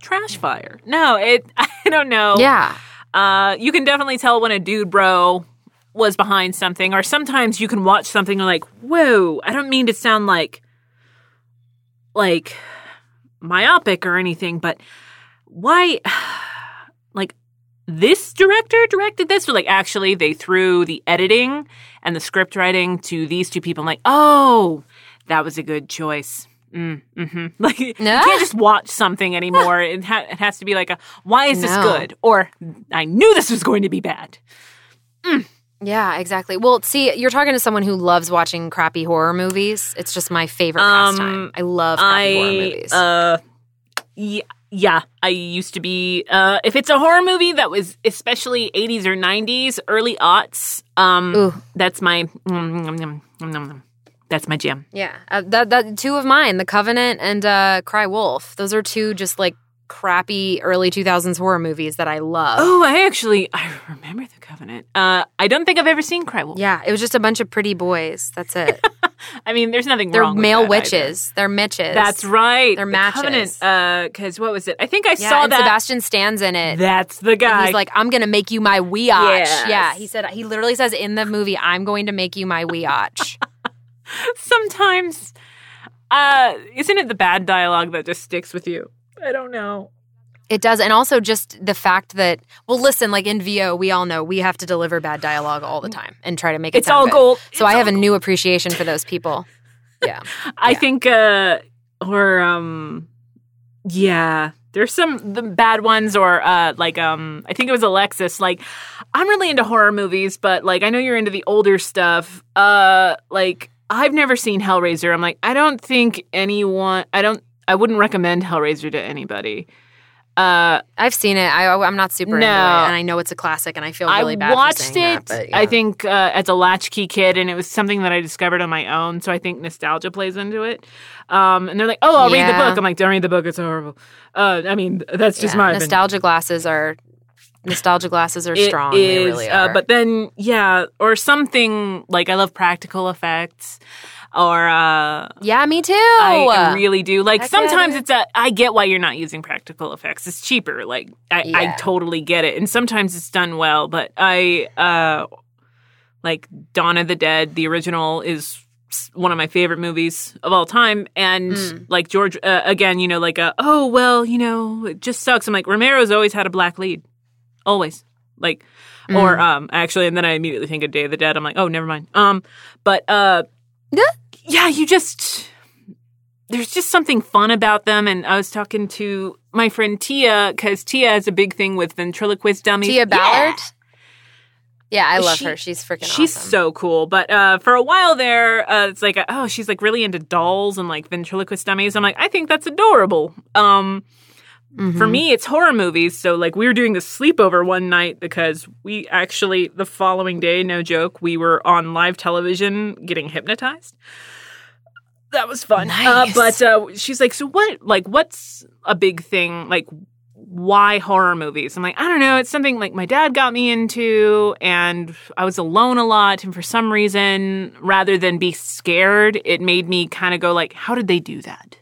trash fire. No, it, I don't know. Yeah. Uh, you can definitely tell when a dude bro was behind something, or sometimes you can watch something and like, whoa, I don't mean to sound like, like, myopic or anything, but why, like, this director directed this? Or, like, actually, they threw the editing and the script writing to these two people. I'm like, oh, that was a good choice. Mm, mm-hmm. Like, no. You can't just watch something anymore. It, ha- it has to be like, a, why is no. this good? Or, I knew this was going to be bad. Mm. Yeah, exactly. Well, see, you're talking to someone who loves watching crappy horror movies. It's just my favorite um, pastime. I love crappy I, horror movies. Uh, yeah, yeah, I used to be uh, – if it's a horror movie that was especially eighties or nineties, early aughts, um, that's my – that's my jam. Yeah. Uh, that, that two of mine, The Covenant and uh, Cry Wolf. Those are two just like crappy early two thousands horror movies that I love. Oh, I actually – I remember The Covenant. Uh, I don't think I've ever seen Cry Wolf. Yeah, it was just a bunch of pretty boys. That's it. I mean, there's nothing They're wrong with that. They're male witches. Either. They're mitches. That's right. They're the matches. Covenant, because uh, what was it? I think I yeah, saw and that. Sebastian Stan's in it. That's the guy. And he's like, I'm going to make you my weotch. Yes. Yeah, he said – he literally says in the movie, I'm going to make you my weotch. Sometimes uh, – isn't it the bad dialogue that just sticks with you? I don't know. It does. And also just the fact that, well, listen, like in V O, we all know we have to deliver bad dialogue all the time and try to make it it's sound all gold. Good. So it's I have a new appreciation for those people. Yeah. I yeah. think, uh, or, um, yeah, there's some the bad ones or uh, like, um, I think it was Alexis. Like, I'm really into horror movies, but like, I know you're into the older stuff. Uh, like, I've never seen Hellraiser. I'm like, I don't think anyone, I don't, I wouldn't recommend Hellraiser to anybody. Uh, I've seen it. I, I'm not super no. into it, and I know it's a classic, and I feel really I bad for saying it, that. I watched it, I think, uh, as a latchkey kid, and it was something that I discovered on my own, so I think nostalgia plays into it. Um, and they're like, oh, I'll yeah. read the book. I'm like, don't read the book. It's horrible. Uh, I mean, that's just yeah. my nostalgia opinion. Glasses are Nostalgia glasses are strong. Is, they really are. Uh, but then, yeah, or something, like, I love practical effects. Or uh, yeah, me too. I, I really do. Like I sometimes it. it's a. I get why you're not using practical effects. It's cheaper. Like I, yeah. I totally get it. And sometimes it's done well. But I uh, like Dawn of the Dead. The original is one of my favorite movies of all time. And mm. like George uh, again, you know, like a, oh well, you know, it just sucks. I'm like Romero's always had a black lead, always. Like mm. or um actually, and then I immediately think of Day of the Dead. I'm like, oh, never mind. Um, but uh. Yeah. Yeah, you just – there's just something fun about them. And I was talking to my friend Tia because Tia has a big thing with ventriloquist dummies. Tia Ballard? Yeah, yeah I love she, her. She's freaking awesome. She's so cool. But uh, for a while there, uh, it's like, oh, she's like really into dolls and like ventriloquist dummies. I'm like, I think that's adorable. Um, mm-hmm. For me, it's horror movies. So like we were doing this sleepover one night because we actually – the following day, no joke, we were on live television getting hypnotized. That was fun. Nice. Uh, but uh, she's like, so what, like, what's a big thing? Like, why horror movies? I'm like, I don't know. It's something like my dad got me into and I was alone a lot. And for some reason, rather than be scared, it made me kind of go like, how did they do that?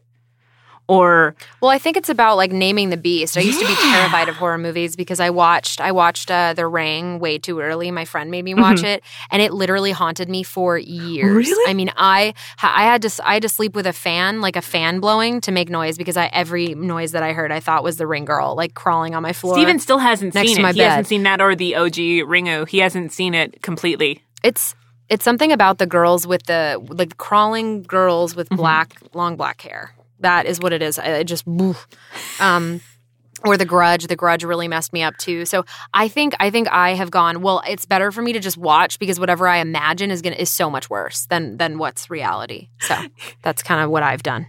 Or well, I think it's about like naming the beast. I used yeah. to be terrified of horror movies because I watched I watched uh, The Ring way too early. My friend made me watch mm-hmm. it, and it literally haunted me for years. Really? I mean, I I had to I had to sleep with a fan, like a fan blowing, to make noise because I every noise that I heard I thought was the Ring girl like crawling on my floor. Steven still hasn't next seen to it. My he bed. Hasn't seen that or the O G Ringo. He hasn't seen it completely. It's. It's something about the girls with the like crawling girls with black mm-hmm. long black hair. That is what it is. I, I just, um, Or The Grudge. The Grudge really messed me up too. So I think I think I have gone, well, it's better for me to just watch because whatever I imagine is gonna is so much worse than than what's reality. So that's kind of what I've done.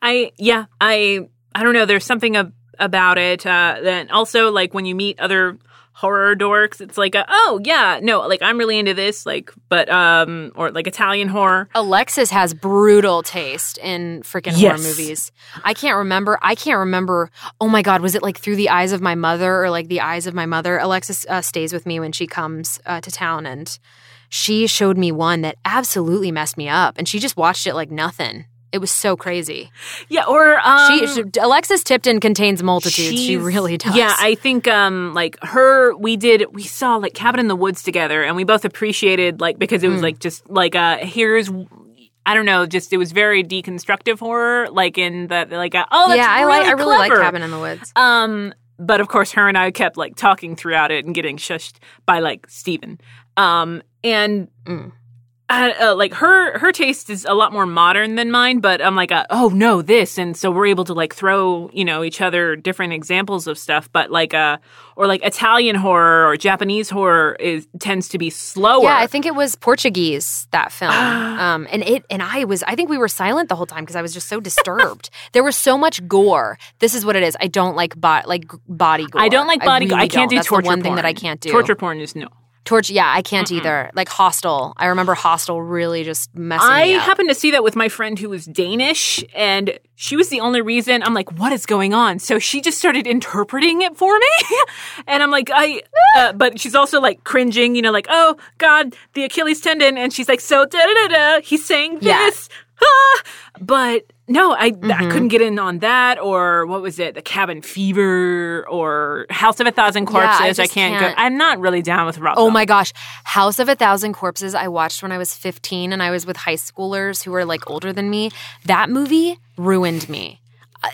I yeah, I I don't know. There's something ab- about it. Uh, then also, like, when you meet other horror dorks, it's like, a, oh, yeah, no, like, I'm really into this, like, but, um, or, like, Italian horror. Alexis has brutal taste in freaking yes. horror movies. I can't remember, I can't remember, oh, my God, was it, like, Through the Eyes of My Mother or, like, The Eyes of My Mother? Alexis uh, stays with me when she comes uh, to town, and she showed me one that absolutely messed me up, and she just watched it like nothing. It was so crazy. Yeah, or um, she, she, Alexis Tipton contains multitudes. She really does. Yeah, I think um, like her. We did. We saw like Cabin in the Woods together, and we both appreciated like because it was mm. like just like uh, here's. I don't know. Just it was very deconstructive horror, like in the like uh, oh that's yeah. Really I like. I really like Cabin in the Woods. Um, but of course, her and I kept like talking throughout it and getting shushed by like Steven. Um, and. Mm. Uh, uh, like her, her taste is a lot more modern than mine, but I'm like, a, oh no, this, and so we're able to like throw, you know, each other different examples of stuff. But like, uh, or like Italian horror or Japanese horror is tends to be slower. Yeah, I think it was Portuguese that film, um, and it and I was, I think we were silent the whole time because I was just so disturbed. There was so much gore. This is what it is. I don't like bo- like body gore. I don't like body. I, really I can't don't. do That's torture. The one porn. thing that I can't do. Torture porn is no. Torture, yeah, I can't Mm-mm. either. Like Hostel. I remember Hostel really just messing I me up. I happened to see that with my friend who was Danish, and she was the only reason. I'm like, what is going on? So she just started interpreting it for me. And I'm like, I, uh, but she's also like cringing, you know, like, oh, God, the Achilles tendon. And she's like, so da-da-da-da, he's saying this. Yeah. Ah! But no, I, mm-hmm. I couldn't get in on that, or what was it, The Cabin Fever, or House of a Thousand Corpses. Yeah, I, just I can't, can't go. I'm not really down with rock. Oh though. my gosh, House of a Thousand Corpses. I watched when I was fifteen, and I was with high schoolers who were like older than me. That movie ruined me.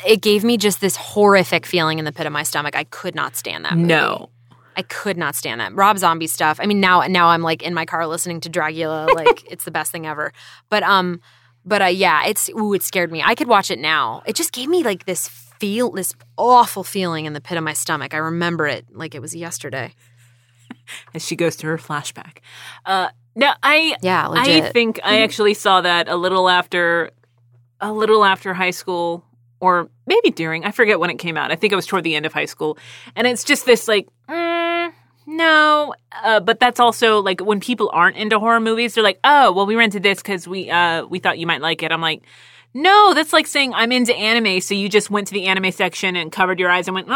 It gave me just this horrific feeling in the pit of my stomach. I could not stand that movie. No. I could not stand that. Rob Zombie stuff. I mean, now now I'm like in my car listening to Dragula. Like it's the best thing ever. But um. But uh, yeah, it's ooh, it scared me. I could watch it now. It just gave me like this feel, this awful feeling in the pit of my stomach. I remember it like it was yesterday. As she goes through her flashback. Uh, no, I yeah, I think I actually saw that a little after, a little after high school, or maybe during. I forget when it came out. I think it was toward the end of high school, and it's just this like. Mm, No, uh, but that's also, like, when people aren't into horror movies, they're like, oh, well, we rented this because we uh, we thought you might like it. I'm like, no, that's like saying I'm into anime, so you just went to the anime section and covered your eyes and went,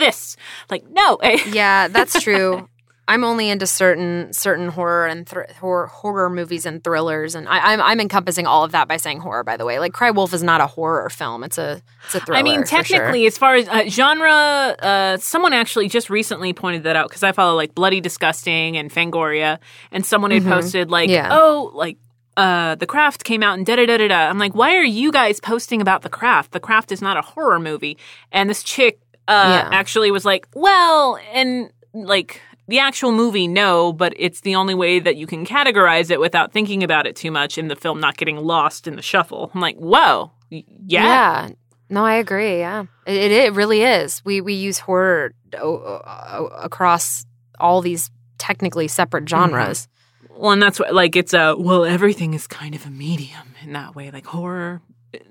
this. Like, no. Yeah, that's true. I'm only into certain certain horror and thr- horror, horror movies and thrillers, and I, I'm I'm encompassing all of that by saying horror. By the way, like Cry Wolf is not a horror film; it's a it's a thriller. I mean, technically, sure. as far as uh, genre, uh, someone actually just recently pointed that out because I follow like Bloody Disgusting and Fangoria, and someone had mm-hmm. posted like, yeah. oh, like uh, The Craft came out and da da da da da. I'm like, why are you guys posting about The Craft? The Craft is not a horror movie, and this chick uh, yeah. actually was like, well, and like. The actual movie, no, but it's the only way that you can categorize it without thinking about it too much and the film not getting lost in the shuffle. I'm like, whoa, yeah. Yeah. No, I agree, yeah. It it really is. We we use horror across all these technically separate genres. Mm-hmm. Well, and that's what, like, it's a, well, everything is kind of a medium in that way, like horror.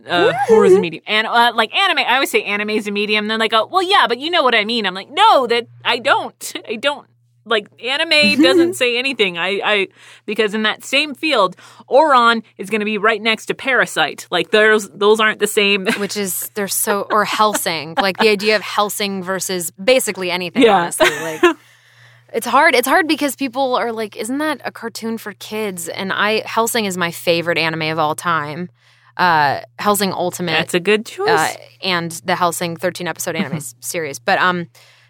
Uh, horror is a medium. And, uh, like, anime, I always say anime is a medium. They're like, oh, well, yeah, but you know what I mean. I'm like, no, that I don't. I don't. Like, anime doesn't say anything. I, I because in that same field, Oron is going to be right next to Parasite. Like, those those aren't the same. Which is, they're so, or Helsing. Like, the idea of Helsing versus basically anything, yeah. honestly. Like, it's hard. It's hard because people are like, isn't that a cartoon for kids? And I, Helsing is my favorite anime of all time. Uh, Helsing Ultimate. That's a good choice. Uh, and the Helsing thirteen-episode anime series. But, um...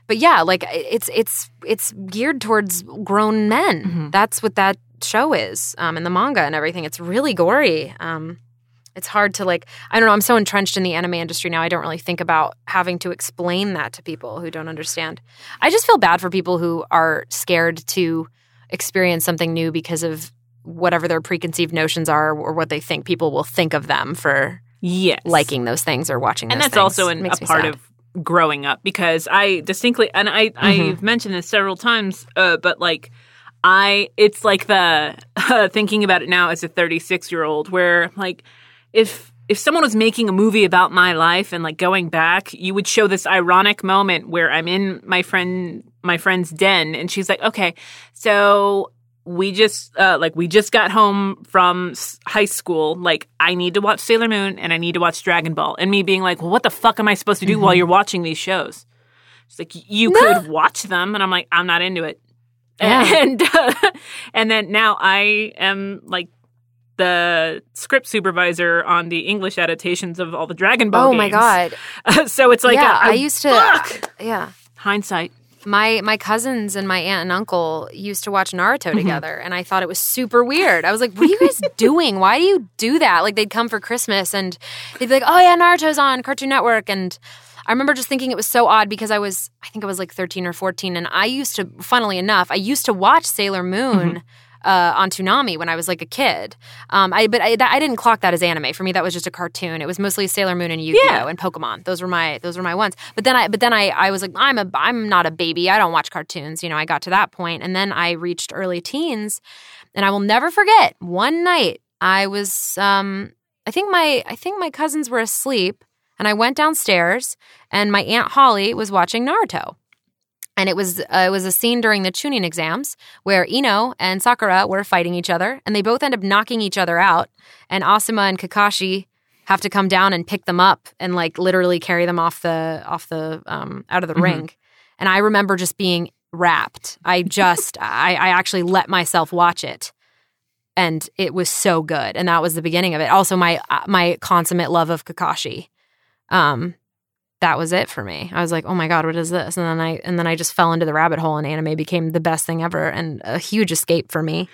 But yeah, like it's it's it's geared towards grown men. Mm-hmm. That's what that show is, um, and the manga and everything. It's really gory. Um, it's hard to like. I don't know. I'm so entrenched in the anime industry now. I don't really think about having to explain that to people who don't understand. I just feel bad for people who are scared to experience something new because of whatever their preconceived notions are or what they think people will think of them for yes. liking those things or watching. And those that's things. also an, a part sad. of. growing up, because I distinctly, and I, mm-hmm. I've mentioned this several times, uh, but like I, it's like the, uh, thinking about it now as a thirty-six year old where like if, if someone was making a movie about my life and like going back, you would show this ironic moment where I'm in my friend, my friend's den and she's like, okay, so we just, uh, like we just got home from high school. Like I need to watch Sailor Moon and I need to watch Dragon Ball. And me being like, well, what the fuck am I supposed to do mm-hmm. while you're watching these shows? She's like, you no. could watch them. And I'm like, I'm not into it. Yeah. And, uh, and then now I am like the script supervisor on the English adaptations of all the Dragon Ball oh, games. Oh my God. Uh, so it's like, yeah, a, a I used to, fuck. yeah. Hindsight. My my cousins and my aunt and uncle used to watch Naruto together, and I thought it was super weird. I was like, what are you guys doing? Why do you do that? Like, they'd come for Christmas, and they'd be like, oh, yeah, Naruto's on Cartoon Network. And I remember just thinking it was so odd because I was – I think I was like thirteen or fourteen, and I used to – funnily enough, I used to watch Sailor Moon mm-hmm. – Uh, on Toonami when I was like a kid. Um, I But I, that, I didn't clock that as anime. For me, that was just a cartoon. It was mostly Sailor Moon and Yu-Gi-Oh! Yeah. and Pokemon. Those were my those were my ones. But then I but then I, I was like, I'm a, I'm not a baby. I don't watch cartoons. You know, I got to that point. And then I reached early teens. And I will never forget, one night I was um, – I think my I think my cousins were asleep. And I went downstairs. And my Aunt Holly was watching Naruto. And it was uh, it was a scene during the Chunin exams where Ino and Sakura were fighting each other, and they both end up knocking each other out. And Asuma and Kakashi have to come down and pick them up and like literally carry them off the off the um, out of the mm-hmm. ring. And I remember just being rapt. I just I, I actually let myself watch it, and it was so good. And that was the beginning of it. Also, my my consummate love of Kakashi. Um, That was it for me. I was like, "Oh my God, what is this?" And then I and then I just fell into the rabbit hole, and anime became the best thing ever and a huge escape for me.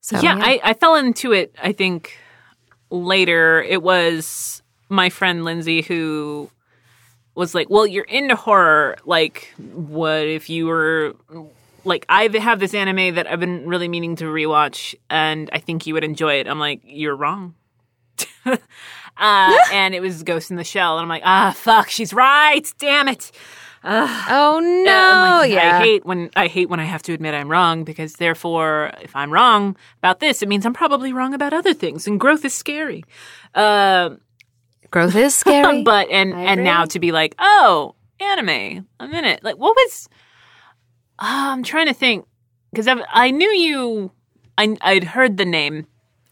So, yeah, yeah. I, I fell into it. I think later it was my friend Lindsay who was like, "Well, you're into horror. Like, what if you were like I have this anime that I've been really meaning to rewatch, and I think you would enjoy it." I'm like, "You're wrong." Uh, and it was Ghost in the Shell. And I'm like, ah, fuck, she's right. Damn it. Uh, oh, no. I'm like, yeah. I hate when I hate when I have to admit I'm wrong because, therefore, if I'm wrong about this, it means I'm probably wrong about other things. And growth is scary. Uh, growth is scary. But and, and now to be like, oh, anime, a minute. Like, what was – uh, I'm trying to think because I knew you I, – I'd heard the name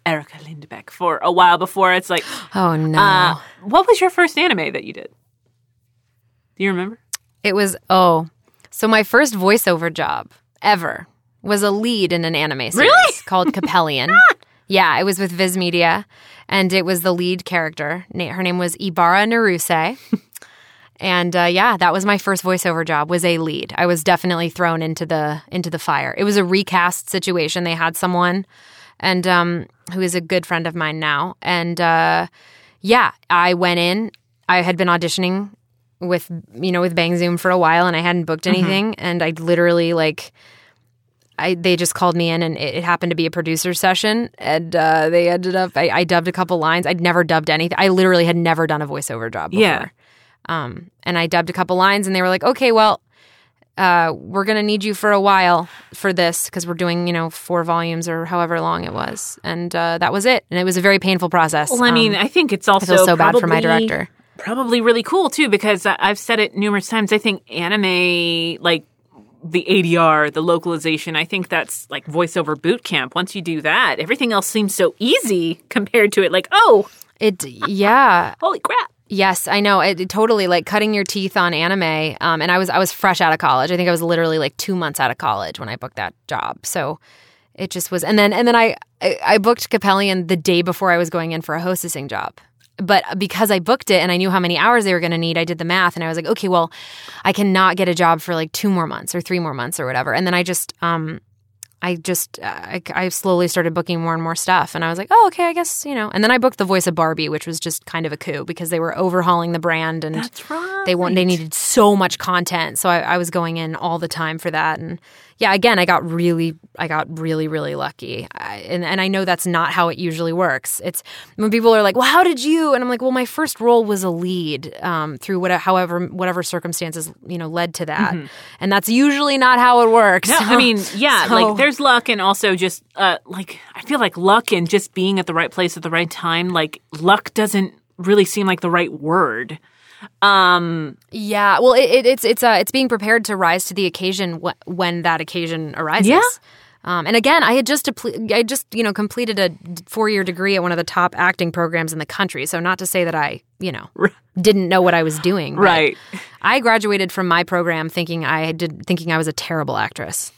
Erica Lindbeck for a while before. It's like, oh no. Uh, what was your first anime that you did? Do you remember? It was, oh, so my first voiceover job ever was a lead in an anime series really? called Capellian. Yeah, it was with Viz Media, and it was the lead character. Her name was Ibara Naruse. And uh, yeah, that was my first voiceover job, was a lead. I was definitely thrown into the into the fire. It was a recast situation. They had someone and um, who is a good friend of mine now. And, uh, yeah, I went in. I had been auditioning with, you know, with Bang Zoom for a while, and I hadn't booked anything. Mm-hmm. And I literally, like, I they just called me in, and it, it happened to be a producer session. And uh, they ended up, I, I dubbed a couple lines. I'd never dubbed anything. I literally had never done a voiceover job before. Yeah. Um, and I dubbed a couple lines, and they were like, okay, well, Uh, we're going to need you for a while for this because we're doing, you know, four volumes or however long it was. And uh, that was it. And it was a very painful process. Well, I mean, um, I think it's also I feel so probably, bad for my director. Probably really cool, too, because I've said it numerous times. I think anime, like the A D R, the localization, I think that's like voiceover boot camp. Once you do that, everything else seems so easy compared to it. Like, oh. It, yeah. Holy crap. Yes, I know. It, it totally, like, cutting your teeth on anime. Um, and I was I was fresh out of college. I think I was literally like two months out of college when I booked that job. So it just was. And then and then I, I, I booked Capellian the day before I was going in for a hostessing job. But because I booked it and I knew how many hours they were going to need, I did the math. And I was like, okay, well, I cannot get a job for like two more months or three more months or whatever. And then I just um, – I just, I, I slowly started booking more and more stuff. And I was like, oh, okay, I guess, you know. And then I booked the voice of Barbie, which was just kind of a coup because they were overhauling the brand. And that's right. They want, they needed so much content, so I, I was going in all the time for that. And yeah, again, I got really, I got really, really lucky. I, and and I know that's not how it usually works. It's when people are like, "Well, how did you?" And I'm like, "Well, my first role was a lead um, through what, however, whatever circumstances, you know, led to that." Mm-hmm. And that's usually not how it works. No, so, I mean, yeah, so. Like there's luck, and also just uh, like I feel like luck and just being at the right place at the right time. Like luck doesn't really seem like the right word. Um. Yeah. Well, it, it, it's it's uh it's being prepared to rise to the occasion wh- when that occasion arises. Yeah. Um. And again, I had just depl- I just you know completed a four year degree at one of the top acting programs in the country. So not to say that I you know didn't know what I was doing. Right. I graduated from my program thinking I did thinking I was a terrible actress.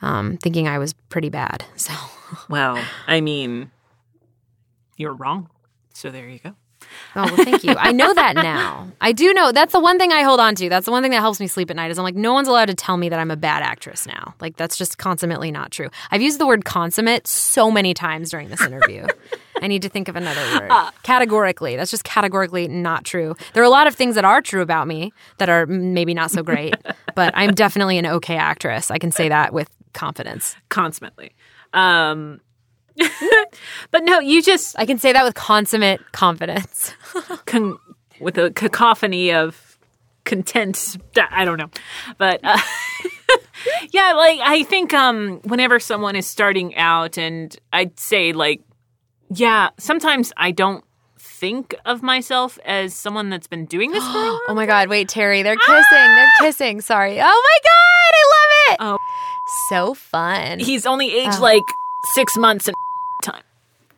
Um. Thinking I was pretty bad. So. Well, I mean, you're wrong. So there you go. Oh, well, thank you. I know that now. I do know. That's the one thing I hold on to. That's the one thing that helps me sleep at night is I'm like, no one's allowed to tell me that I'm a bad actress now. Like, that's just consummately not true. I've used the word consummate so many times during this interview. I need to think of another word. Uh, categorically. That's just categorically not true. There are a lot of things that are true about me that are maybe not so great, but I'm definitely an okay actress. I can say that with confidence. Consummately. Um But no, you just... I can say that with consummate confidence. con- with a cacophony of content. I don't know. But uh, yeah, like I think um, whenever someone is starting out, and I'd say like, yeah, sometimes I don't think of myself as someone that's been doing this for a while. Oh my God, wait, Terry, they're kissing. Ah! They're kissing. Sorry. Oh my God, I love it. Oh. So fun. He's only aged oh. like six months and... time.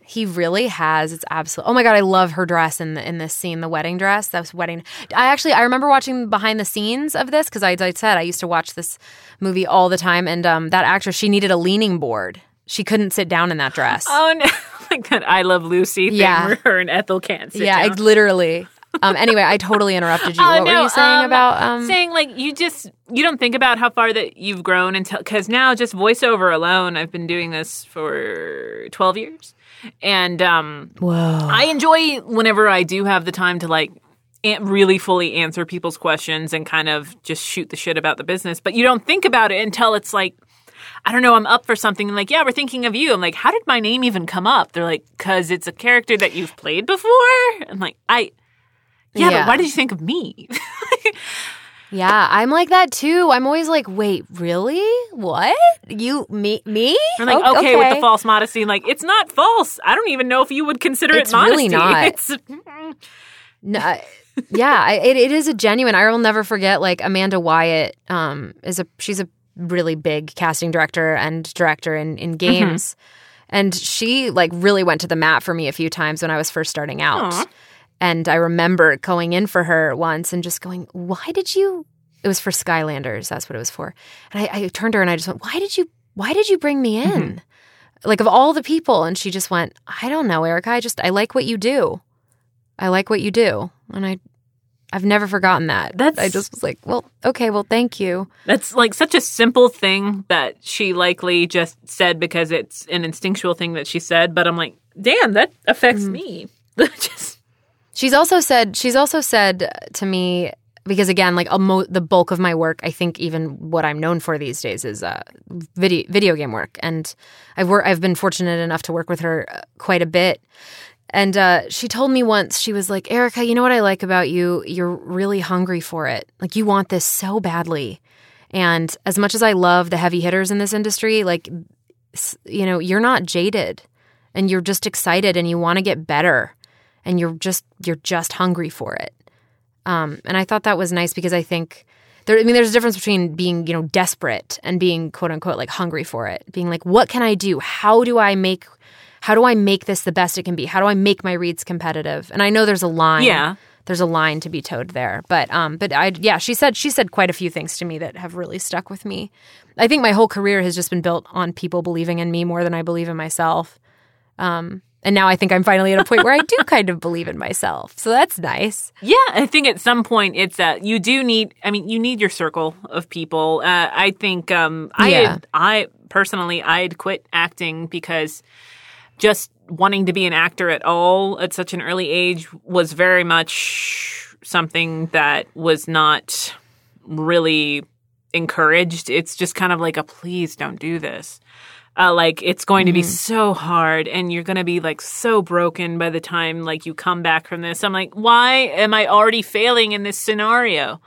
He really has. It's absolutely. Oh my God, I love her dress in the, in this scene, the wedding dress. That was wedding. I actually I remember watching behind the scenes of this because I, I said I used to watch this movie all the time, and um, that actress, she needed a leaning board. She couldn't sit down in that dress. Oh no! Like that I Love Lucy thing yeah. where her and Ethel can't sit yeah, down. Yeah, literally. Um, anyway, I totally interrupted you. Uh, what no, were you saying um, about um, saying like you just you don't think about how far that you've grown until because now just voiceover alone, I've been doing this for twelve years, and um, whoa, I enjoy whenever I do have the time to like an- really fully answer people's questions and kind of just shoot the shit about the business. But you don't think about it until it's like, I don't know, I'm up for something. I'm like, yeah, we're thinking of you. I'm like, how did my name even come up? They're like, because it's a character that you've played before. I'm like, I. Yeah, yeah, but why did you think of me? Yeah, I'm like that too. I'm always like, wait, really? What? You, me? me? I'm like, okay, okay, with the false modesty. I'm like, it's not false. I don't even know if you would consider it's it modesty. Really not. It's really not. No, yeah, I, it, it is a genuine. I will never forget, like, Amanda Wyatt um, is a, she's a really big casting director and director in, in games. Mm-hmm. And she, like, really went to the mat for me a few times when I was first starting out. Aww. And I remember going in for her once and just going, why did you – it was for Skylanders. That's what it was for. And I, I turned to her and I just went, why did you Why did you bring me in? Mm-hmm. Like, of all the people. And she just went, I don't know, Erica. I just – I like what you do. I like what you do. And I, I've never forgotten that. That's, I just was like, well, okay, well, thank you. That's like such a simple thing that she likely just said because it's an instinctual thing that she said. But I'm like, damn, that affects mm-hmm. me. Just – She's also said she's also said to me, because again, like a mo- the bulk of my work, I think even what I'm known for these days is uh, video video game work, and I've wor- I've been fortunate enough to work with her quite a bit. And uh, she told me once, she was like, Erica, you know what I like about you? You're really hungry for it. Like you want this so badly. And as much as I love the heavy hitters in this industry, like you know, you're not jaded, and you're just excited, and you want to get better. And you're just you're just hungry for it, um, and I thought that was nice because I think there. I mean, there's a difference between being you know desperate and being quote unquote like hungry for it. Being like, what can I do? How do I make? How do I make this the best it can be? How do I make my reads competitive? And I know there's a line. Yeah, there's a line to be towed there. But um, but I yeah, she said she said quite a few things to me that have really stuck with me. I think my whole career has just been built on people believing in me more than I believe in myself. Um. And now I think I'm finally at a point where I do kind of believe in myself. So that's nice. Yeah. I think at some point it's that you do need – I mean you need your circle of people. Uh, I think um, I yeah. had, I personally I had quit acting because just wanting to be an actor at all at such an early age was very much something that was not really encouraged. It's just kind of like a please don't do this. Uh, like, it's going mm-hmm. to be so hard and you're going to be, like, so broken by the time, like, you come back from this. I'm like, why am I already failing in this scenario?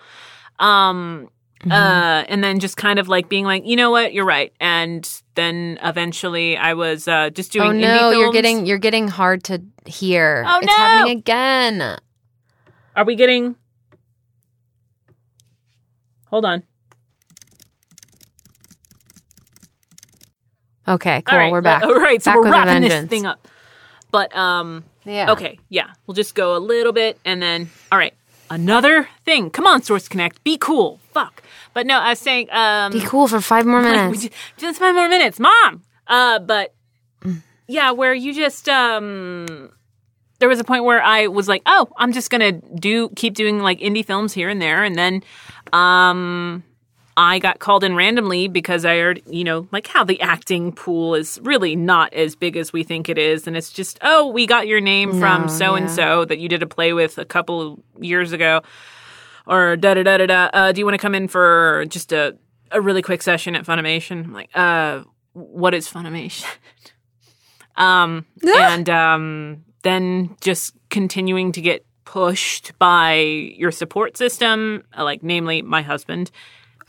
Um, mm-hmm. uh, and then just kind of, like, being like, you know what? You're right. And then eventually I was uh, just doing oh, indie no, films. You're getting, you're getting hard to hear. Oh, it's no. happening again. Are we getting – hold on. Okay, cool. Right, we're back. All right, so back we're wrapping this thing up. But, um, yeah. okay, yeah. We'll just go a little bit and then, all right, another thing. Come on, Source Connect. Be cool. Fuck. But no, I was saying. Um, Be cool for five more minutes. Just five more minutes, Mom. Uh, but, yeah, where you just, um, there was a point where I was like, oh, I'm just going to do, keep doing like indie films here and there. And then, um, I got called in randomly because I heard, you know, like how the acting pool is really not as big as we think it is. And it's just, oh, we got your name from no, so-and-so yeah. that you did a play with a couple years ago or da-da-da-da-da. Uh, do you want to come in for just a, a really quick session at Funimation? I'm like, uh, what is Funimation? um, and um, then just continuing to get pushed by your support system, like namely my husband.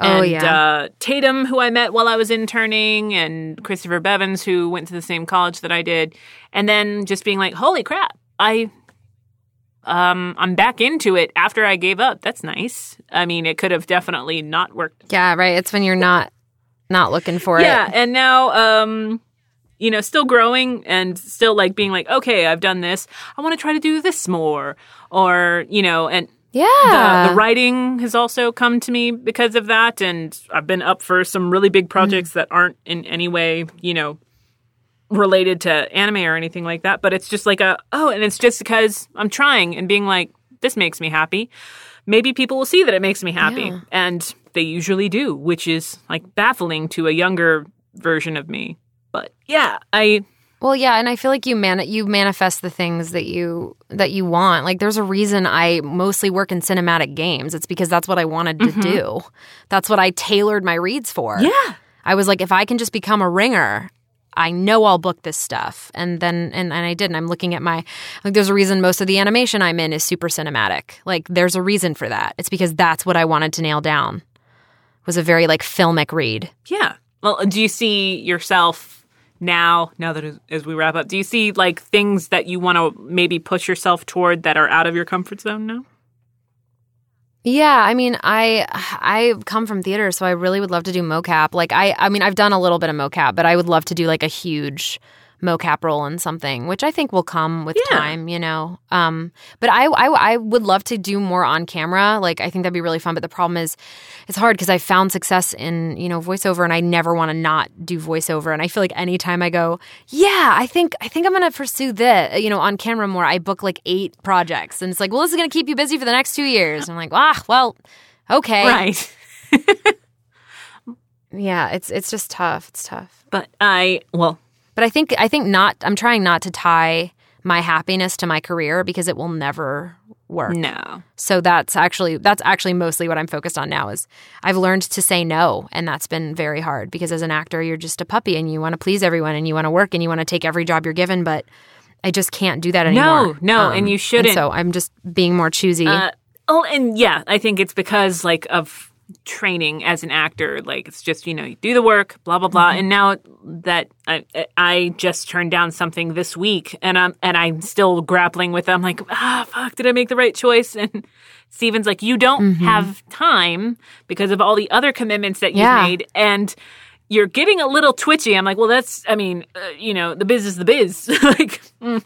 And oh, yeah. uh, Tatum, who I met while I was interning, and Christopher Bevins, who went to the same college that I did. And then just being like, holy crap, I, um, I'm back into it after I gave up. That's nice. I mean, it could have definitely not worked. Yeah, right. It's when you're not not looking for yeah, it. Yeah, and now, um, you know, still growing and still, like, being like, okay, I've done this. I want to try to do this more. Or, you know, and... Yeah. The, the writing has also come to me because of that, and I've been up for some really big projects mm-hmm. that aren't in any way, you know, related to anime or anything like that. But it's just like a, oh, and it's just because I'm trying and being like, this makes me happy. Maybe people will see that it makes me happy. Yeah. And they usually do, which is, like, baffling to a younger version of me. But, yeah, I... Well, yeah, and I feel like you mani- you manifest the things that you that you want. Like, there's a reason I mostly work in cinematic games. It's because that's what I wanted to mm-hmm. do. That's what I tailored my reads for. Yeah. I was like, if I can just become a ringer, I know I'll book this stuff. And then and, and I did. And I'm looking at my – like, there's a reason most of the animation I'm in is super cinematic. Like, there's a reason for that. It's because that's what I wanted to nail down. It was a very, like, filmic read. Yeah. Well, do you see yourself – Now, now that as we wrap up, do you see, like, things that you want to maybe push yourself toward that are out of your comfort zone now? Yeah, I mean, I I come from theater, so I really would love to do mocap. Like, I, I mean, I've done a little bit of mocap, but I would love to do, like, a huge mocap role in something, which I think will come with yeah. time, you know. Um, but I, I, I would love to do more on camera. Like, I think that'd be really fun. But the problem is it's hard because I found success in, you know, voiceover, and I never want to not do voiceover. And I feel like anytime I go, yeah, I think I think I'm going to pursue this, you know, on camera more, I book like eight projects. And it's like, well, this is going to keep you busy for the next two years. And I'm like, ah, well, okay. Right. yeah, it's it's just tough. It's tough. But I, well... But I think I think not. I'm trying not to tie my happiness to my career because it will never work. No. So that's actually that's actually mostly what I'm focused on now. Is I've learned to say no, and that's been very hard because as an actor, you're just a puppy and you want to please everyone and you want to work and you want to take every job you're given. But I just can't do that anymore. No, no, um, and you shouldn't. And so I'm just being more choosy. Uh, oh, and yeah, I think it's because like of training as an actor, like it's just, you know, you do the work, blah blah blah. Mm-hmm. And now that I, I just turned down something this week, and I'm and I'm still grappling with it. I'm like, ah, fuck, did I make the right choice? And Steven's like, you don't mm-hmm. have time because of all the other commitments that you've yeah. made, and you're getting a little twitchy. I'm like, well, that's, I mean, uh, you know, the biz is the biz. like, mm.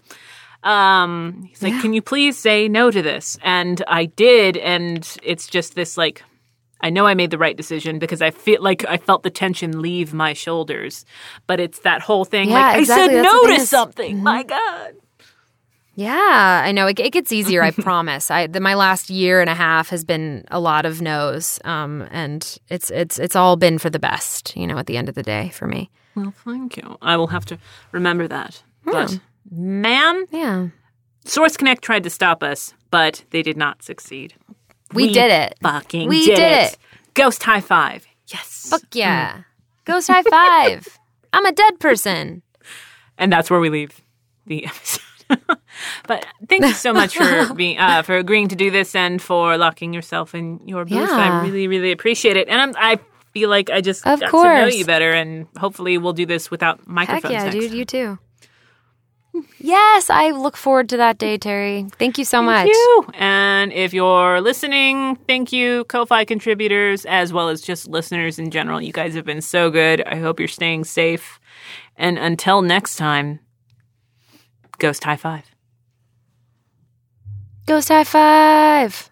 um, he's like, yeah. can you please say no to this? And I did, and it's just this like. I know I made the right decision because I feel like I felt the tension leave my shoulders. But it's that whole thing. Yeah, like, exactly. I said That's no to is, something. Mm-hmm. My God. Yeah, I know. It, it gets easier, I promise. I the, my last year and a half has been a lot of no's. Um, and it's it's it's all been for the best, you know, at the end of the day for me. Well, thank you. I will have to remember that. Hmm. But, man. Yeah. Source Connect tried to stop us. but they did not succeed. We, we did it. Fucking we did, did it. it. Ghost high five. Yes. Fuck yeah. Mm. Ghost high five. I'm a dead person. And that's where we leave the episode. But thank you so much for being uh, for agreeing to do this and for locking yourself in your booth. Yeah. I really, really appreciate it. And I'm, I feel like I just of got course. to know you better. And hopefully we'll do this without microphones. Heck yeah, next dude, time. You too. Yes, I look forward to that day, Terry. Thank you so thank much. Thank you. And if you're listening, thank you, Ko-Fi contributors, as well as just listeners in general. You guys have been so good. I hope you're staying safe. And until next time, Ghost High Five. Ghost High Five.